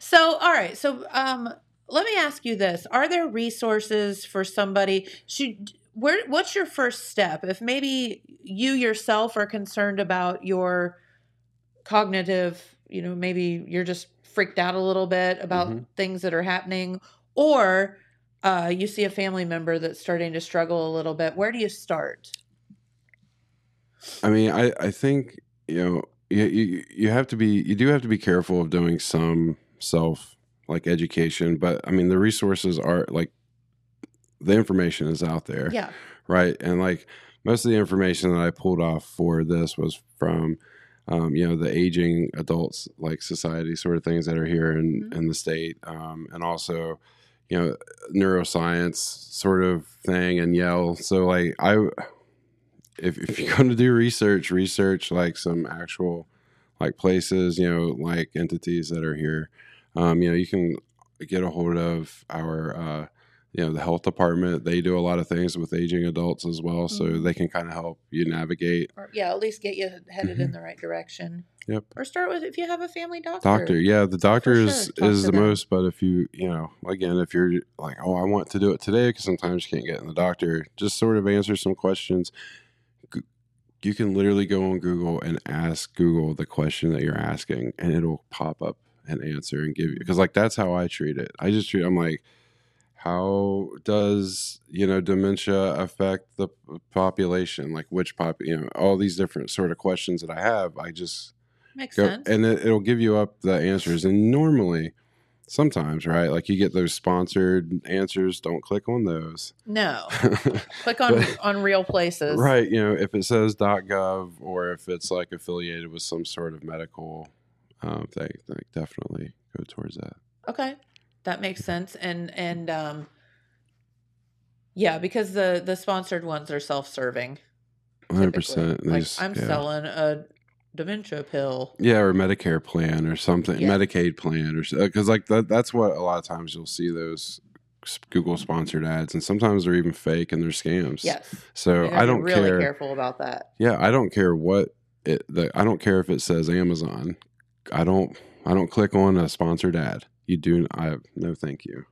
so, all right. So, um, let me ask you this. Are there resources for somebody? Should, where? What's your first step? If maybe you yourself are concerned about your cognitive, you know, maybe you're just freaked out a little bit about mm-hmm. things that are happening, or uh, you see a family member that's starting to struggle a little bit, where do you start? I mean, I, I think, you know, you, you, you have to be, you do have to be careful of doing some self like education, but I mean, the resources are like the information is out there. Yeah. Right. And like most of the information that I pulled off for this was from, um, you know, the aging adults, like society sort of things that are here in, mm-hmm. in the state. Um, and also, you know, neuroscience sort of thing and Yale. So like I, if, if you're going to do research, research like some actual like places, you know, like entities that are here. Um, you know, you can get a hold of our, uh, you know, the health department. They do a lot of things with aging adults as well. Mm-hmm. So they can kind of help you navigate. Or, yeah, at least get you headed mm-hmm. in the right direction. Yep. Or start with if you have a family doctor. Doctor, yeah. The doctor sure. is, is the them. most. But if you, you know, again, if you're like, oh, I want to do it today because sometimes you can't get in the doctor, just sort of answer some questions. You can literally go on Google and ask Google the question that you're asking and it'll pop up and answer and give you, because like that's how I treat it. I just treat, I'm like, how does, you know, dementia affect the population? Like which pop, you know, all these different sort of questions that I have, I just makes go, sense. And it, it'll give you up the answers. And normally sometimes, right, like you get those sponsored answers. Don't click on those. No. Click on but, on real places. Right. You know, if it says .gov or if it's like affiliated with some sort of medical Um, they, they definitely go towards that. Okay. That makes sense. And, and, um, yeah, because the, the sponsored ones are self-serving. one hundred percent. Like, just, I'm yeah. selling a dementia pill. Yeah, or Medicare plan or something, yeah. Medicaid plan, or because like that, that's what a lot of times you'll see those Google sponsored ads, and sometimes they're even fake and they're scams. Yes. So I don't really care. Careful about that. Yeah, I don't care what it. The, I don't care if it says Amazon. I don't. I don't click on a sponsored ad. You do. I no, thank you.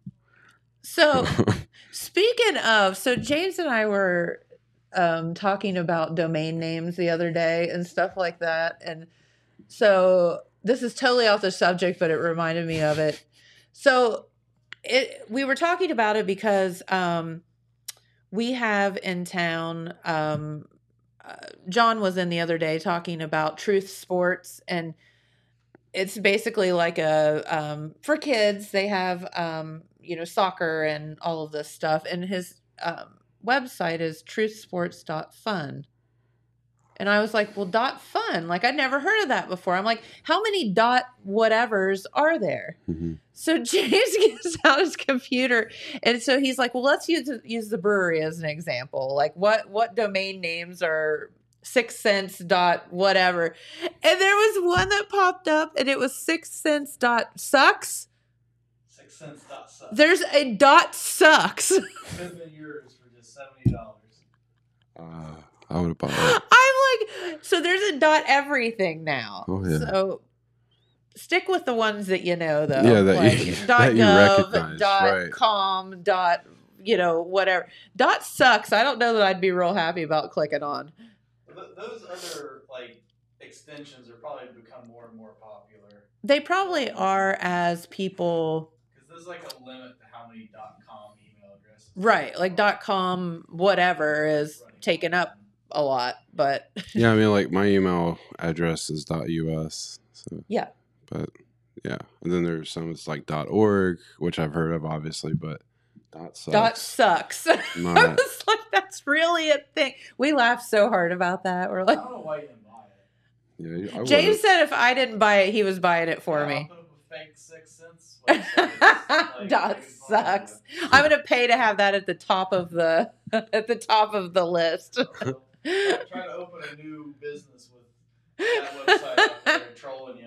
So speaking of, so James and I were um, talking about domain names the other day and stuff like that. And so this is totally off the subject, but it reminded me of it. So it, we were talking about it because um, we have in town, um, uh, John was in the other day talking about Truth Sports, and it's basically like a, um, for kids, they have, um, you know, soccer and all of this stuff. And his um, website is truth sports dot fun. And I was like, well, dot fun. Like, I'd never heard of that before. I'm like, how many dot whatevers are there? Mm-hmm. So James gets out his computer. And so he's like, well, let's use, use the brewery as an example. Like, what, what domain names are Six Sense dot whatever. And there was one that popped up, and it was Six Sense dot sucks. six cents dot sucks. There's a dot sucks. It could have been yours for just seventy dollars. Uh, I would have bought it. I'm like, so there's a dot everything now. Oh, yeah. So stick with the ones that you know, though. Yeah, that, like, you, dot that gov, you recognize. Dot right. com, dot, you know, whatever. Dot sucks. I don't know that I'd be real happy about clicking on. But those other, like, extensions are probably become more and more popular. They probably are as people... Because there's like a limit to how many .com email addresses. Right, like .com whatever is taken up a lot, but... Yeah, I mean, like, my email address is .us. So. Yeah. But, yeah. And then there's some that's like .org, which I've heard of, obviously, but dot sucks. Dot sucks. Not... I was like, that's really a thing. We laughed so hard about that. We're like... I don't know why you didn't buy it. Yeah, James said if I didn't buy it, he was buying it for yeah, me. Fake six cents. Like, dot sucks. I'm gonna pay to have that at the top of the at the top of the list. So, I'm trying to open a new business with that website. They're trolling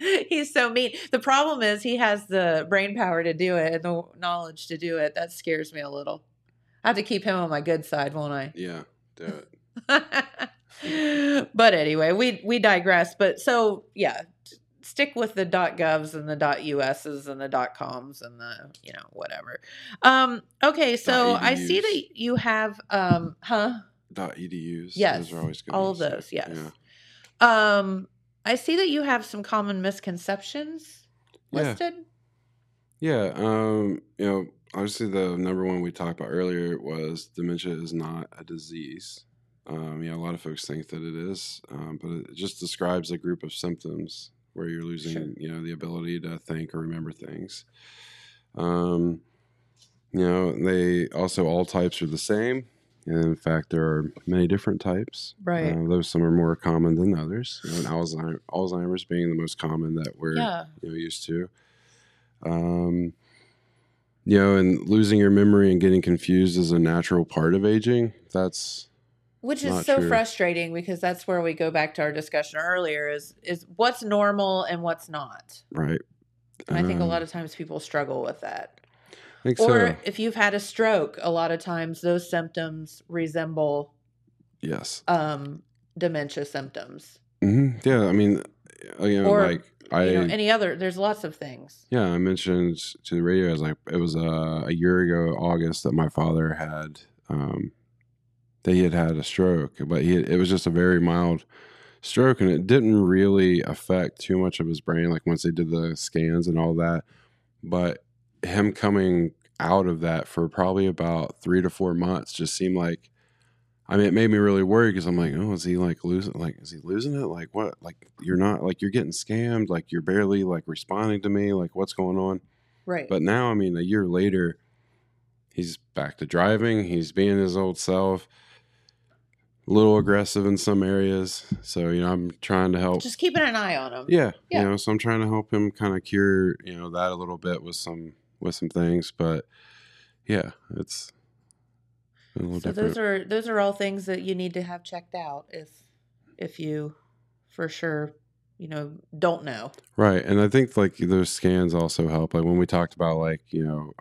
you. He's so mean. The problem is he has the brain power to do it and the knowledge to do it. That scares me a little. I have to keep him on my good side, won't I? Yeah, do it. But anyway, we we digress. But so yeah, stick with the .govs and the .us's and the .coms and the, you know, whatever. Um, okay, so .E D Us. I see that you have um, huh .edus. Yes, those are always good. All of those, yes. Yeah. Um, I see that you have some common misconceptions listed. Yeah. yeah um, you know, obviously the number one we talked about earlier was dementia is not a disease. Um, yeah, a lot of folks think that it is, um, but it just describes a group of symptoms where you're losing, sure. you know, the ability to think or remember things. Um, you know, they also all types are the same. And in fact, there are many different types, right? Uh, though some are more common than others. You know, and Alzheimer's, Alzheimer's being the most common that we're yeah. you know, used to. Um, you know, and losing your memory and getting confused is a natural part of aging. That's Which is Not so true. frustrating, because that's where we go back to our discussion earlier is is what's normal and what's not. Right. And um, I think a lot of times people struggle with that. I think or so. If you've had a stroke, a lot of times those symptoms resemble yes. um, dementia symptoms. Mm-hmm. Yeah, I mean, you know, or, like I... You know, any other, there's lots of things. Yeah, I mentioned to the radio, I was like, it was uh, a year ago, August, that my father had... Um, that he had had a stroke, but he had, it was just a very mild stroke, and it didn't really affect too much of his brain, like once they did the scans and all that. But him coming out of that for probably about three to four months just seemed like, I mean, it made me really worried, because I'm like, oh, is he like losing, like, is he losing it? Like, what? Like, you're not, like, you're getting scammed, like, you're barely like responding to me, like, what's going on? Right. But now, I mean, a year later, he's back to driving, he's being his old self. A little aggressive in some areas, so you know I'm trying to help. Just keeping an eye on him. Yeah, yeah. You know, so I'm trying to help him kind of cure you know that a little bit with some with some things, but yeah, it's a little so different. Those are those are all things that you need to have checked out if if you for sure, you know, don't know. Right. And I think like those scans also help. Like when we talked about like, you know,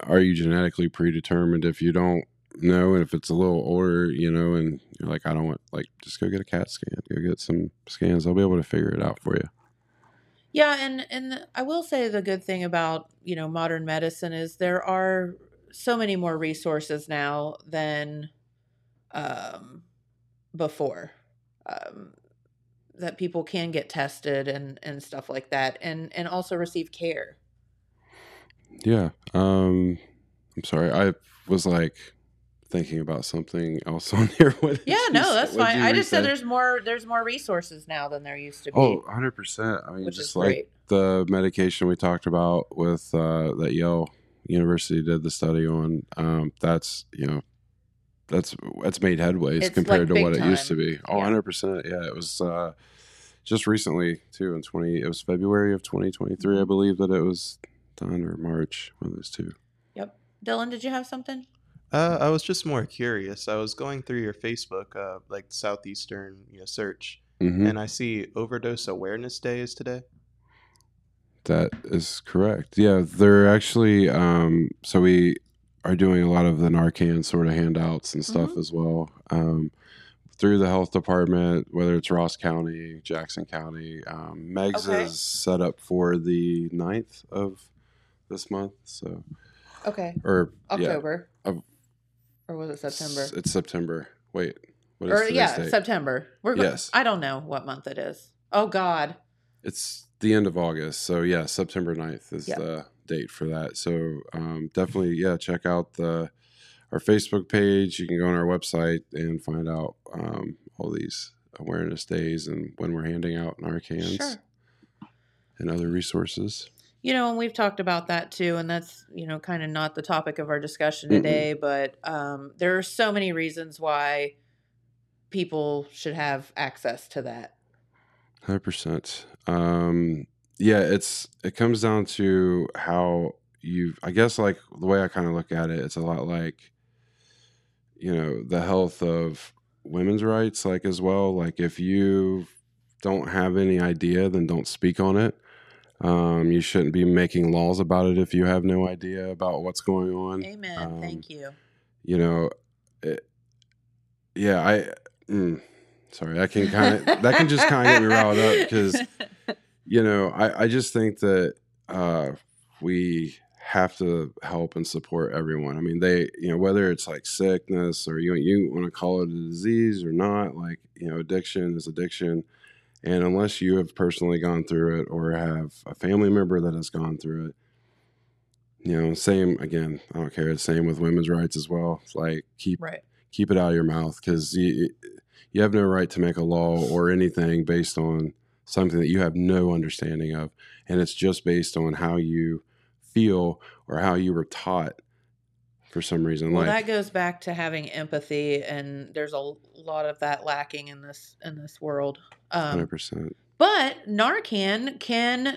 are you genetically predetermined if you don't know? And if it's a little older, you know, and you're like, I don't want, like, just go get a CAT scan, go get some scans. I'll be able to figure it out for you. Yeah. And, and I will say the good thing about, you know, modern medicine is there are so many more resources now than um, before, um, that people can get tested and, and stuff like that, and, and also receive care. Yeah. Um, I'm sorry. I was like thinking about something else on here. What yeah, no, that's say, fine. I just said there's more, there's more resources now than there used to be. Oh, one hundred percent. I mean, which just is like great. The medication we talked about with, uh, that Yale University did the study on, um, that's, you know, that's that's made headways it's compared like to what time. It used to be. Oh, yeah. one hundred percent. Yeah, it was uh, just recently too. In twenty, it was February of twenty twenty-three, I believe, that it was done, or March, one of those two. Yep. Dylan, did you have something? Uh, I was just more curious. I was going through your Facebook, uh, like Southeastern, you know, search, mm-hmm. and I see Overdose Awareness Day is today. That is correct. Yeah, they're actually um, so we. are doing a lot of the Narcan sort of handouts and stuff mm-hmm. as well um, through the health department, whether it's Ross County, Jackson County. Um, Megs okay. is set up for the ninth of this month. So, okay. Or October. Yeah, of, or was it September? S- it's September. Wait. What is or, yeah, date? September. We're go- yes. I don't know what month it is. Oh, God. It's the end of August. So, yeah, September ninth is yep. the date for that. So um definitely yeah check out the our Facebook page. You can go on our website and find out um all these awareness days and when we're handing out Narcans sure. and other resources, you know, and we've talked about that too, and that's, you know, kind of not the topic of our discussion today, mm-hmm. but um there are so many reasons why people should have access to that. One hundred percent. um Yeah, it's it comes down to how you, I guess, like the way I kind of look at it, it's a lot like, you know, the health of women's rights, like as well. Like if you don't have any idea, then don't speak on it. Um, you shouldn't be making laws about it if you have no idea about what's going on. Amen. Um, Thank you. You know, it, yeah, I, mm, sorry, I can kind of, that can just kind of get me riled up because. You know, I, I just think that uh, we have to help and support everyone. I mean, they, you know, whether it's like sickness or you you want to call it a disease or not, like, you know, addiction is addiction. And unless you have personally gone through it or have a family member that has gone through it, you know, same again, I don't care. It's same with women's rights as well. It's like keep right. keep it out of your mouth, because you, you have no right to make a law or anything based on something that you have no understanding of, and it's just based on how you feel or how you were taught for some reason. Well, like, that goes back to having empathy, and there's a lot of that lacking in this in this world. Um, one hundred percent. But Narcan can,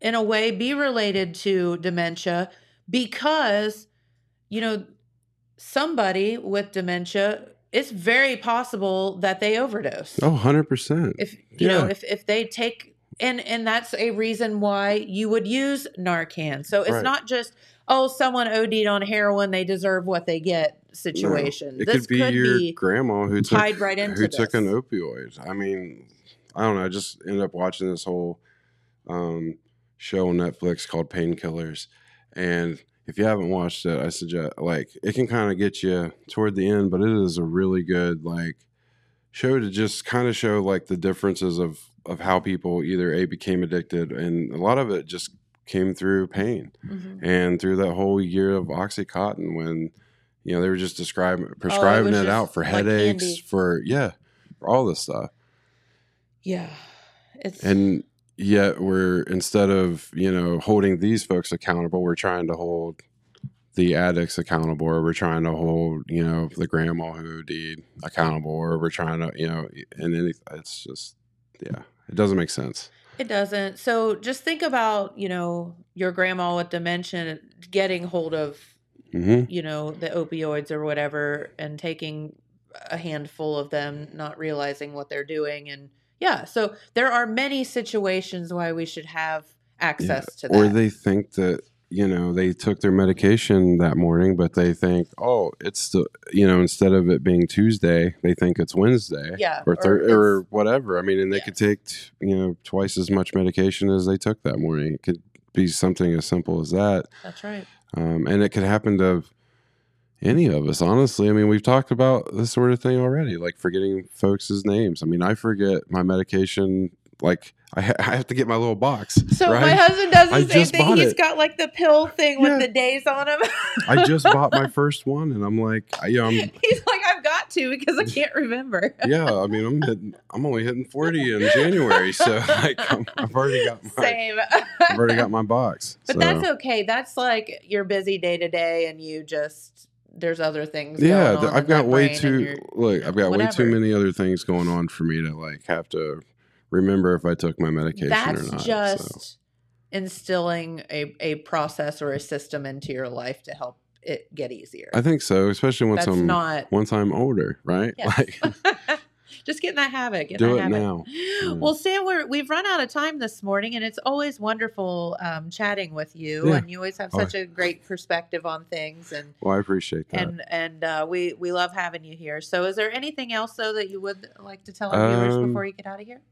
in a way, be related to dementia because, you know, somebody with dementia, it's very possible that they overdose. Oh, one hundred percent. If you yeah. know, if, if they take and and that's a reason why you would use Narcan. So it's right. not just, oh, someone O D'd on heroin, they deserve what they get situation. No, it this could be could your be grandma who tied took, right into who this. took an opioid. I mean, I don't know. I just ended up watching this whole um, show on Netflix called Painkillers, and if you haven't watched it, I suggest, like, it can kind of get you toward the end, but it is a really good, like, show to just kind of show, like, the differences of, of how people either, A, became addicted, and a lot of it just came through pain. Mm-hmm. And through that whole year of Oxycontin when, you know, they were just describing, prescribing oh, it, it out for like headaches, candy. for, yeah, for all this stuff. Yeah. It's and... Yet we're, instead of, you know, holding these folks accountable, we're trying to hold the addicts accountable, or we're trying to hold, you know, the grandma who did accountable, or we're trying to, you know, and then it's just, yeah, it doesn't make sense. It doesn't. So just think about, you know, your grandma with dementia getting hold of, mm-hmm. you know, the opioids or whatever and taking a handful of them not realizing what they're doing. And yeah, so there are many situations why we should have access yeah, to that. Or they think that, you know, they took their medication that morning, but they think, oh, it's the, you know, instead of it being Tuesday, they think it's Wednesday yeah, or, thir- or, or whatever. I mean, and they yeah. could take, t- you know, twice as much medication as they took that morning. It could be something as simple as that. That's right. Um, and it could happen to any of us, honestly. I mean, we've talked about this sort of thing already, like forgetting folks' names. I mean, I forget my medication. Like, I, ha- I have to get my little box. So right? my husband does the I same thing. He's it. got like the pill thing yeah. with the days on him. I just bought my first one, and I'm like, I, you know, I'm, he's like, I've got to because I can't remember. Yeah, I mean, I'm hitting, I'm only hitting forty in January, so like, I'm, I've already got my same. I've already got my box. But so. that's okay. That's like your busy day to day, and you just. There's other things. Yeah, going on I've got way too. Look, I've got whatever. way too many other things going on for me to like have to remember if I took my medication That's or not. That's just so. instilling a, a process or a system into your life to help it get easier. I think so, especially once That's I'm not, once I'm older, right? Yes. Like, just get in that habit. Get do that it habit. now. Yeah. Well, Sam, we're, we've run out of time this morning, and it's always wonderful um, chatting with you. Yeah. And you always have such oh, a great perspective on things. And well, I appreciate that. And and uh, we we love having you here. So, is there anything else though that you would like to tell our viewers um, before you get out of here?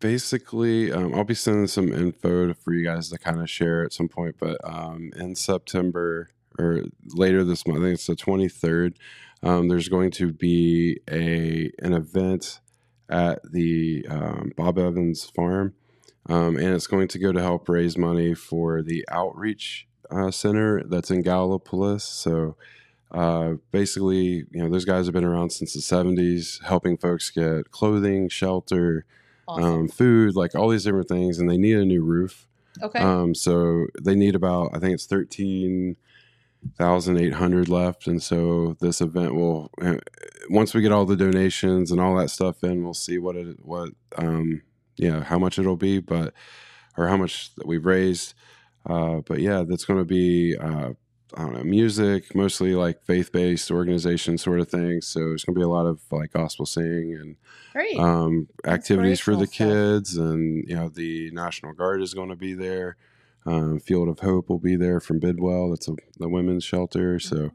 Basically, um, I'll be sending some info for you guys to kind of share at some point. But um, in September or later this month, I think it's the twenty-third. Um, there's going to be a an event at the um, Bob Evans Farm, um, and it's going to go to help raise money for the outreach uh, center that's in Gallipolis. So uh, basically, you know, those guys have been around since the seventies, helping folks get clothing, shelter, awesome. um, food, like all these different things, and they need a new roof. Okay. Um, so they need about, I think it's thirteen one thousand eight hundred left, and so this event will, once we get all the donations and all that stuff in, we'll see what it what um yeah how much it'll be, but or how much that we've raised, uh but yeah, that's going to be uh I don't know, music, mostly like faith-based organization sort of things. So there's going to be a lot of like gospel singing and Great. um activities for the stuff. kids, and you know, the National Guard is going to be there. Um, Field of Hope will be there from Bidwell. That's a, the women's shelter. So,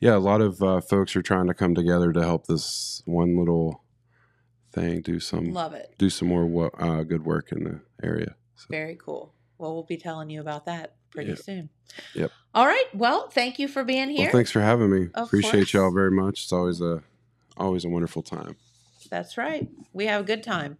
yeah, a lot of uh, folks are trying to come together to help this one little thing do some love it, do some more wo- uh, good work in the area. So. Very cool. Well, we'll be telling you about that pretty yep. soon. Yep. All right. Well, thank you for being here. Well, thanks for having me. Of Appreciate course. y'all very much. It's always a always a wonderful time. That's right. We have a good time.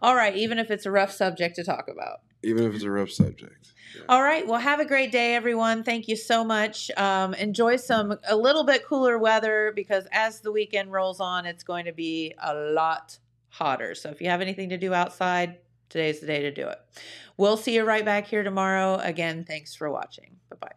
All right. Even if it's a rough subject to talk about. Even if it's a rough subject. Yeah. All right. Well, have a great day, everyone. Thank you so much. Um, enjoy some a little bit cooler weather, because as the weekend rolls on, it's going to be a lot hotter. So if you have anything to do outside, today's the day to do it. We'll see you right back here tomorrow. Again, thanks for watching. Bye-bye.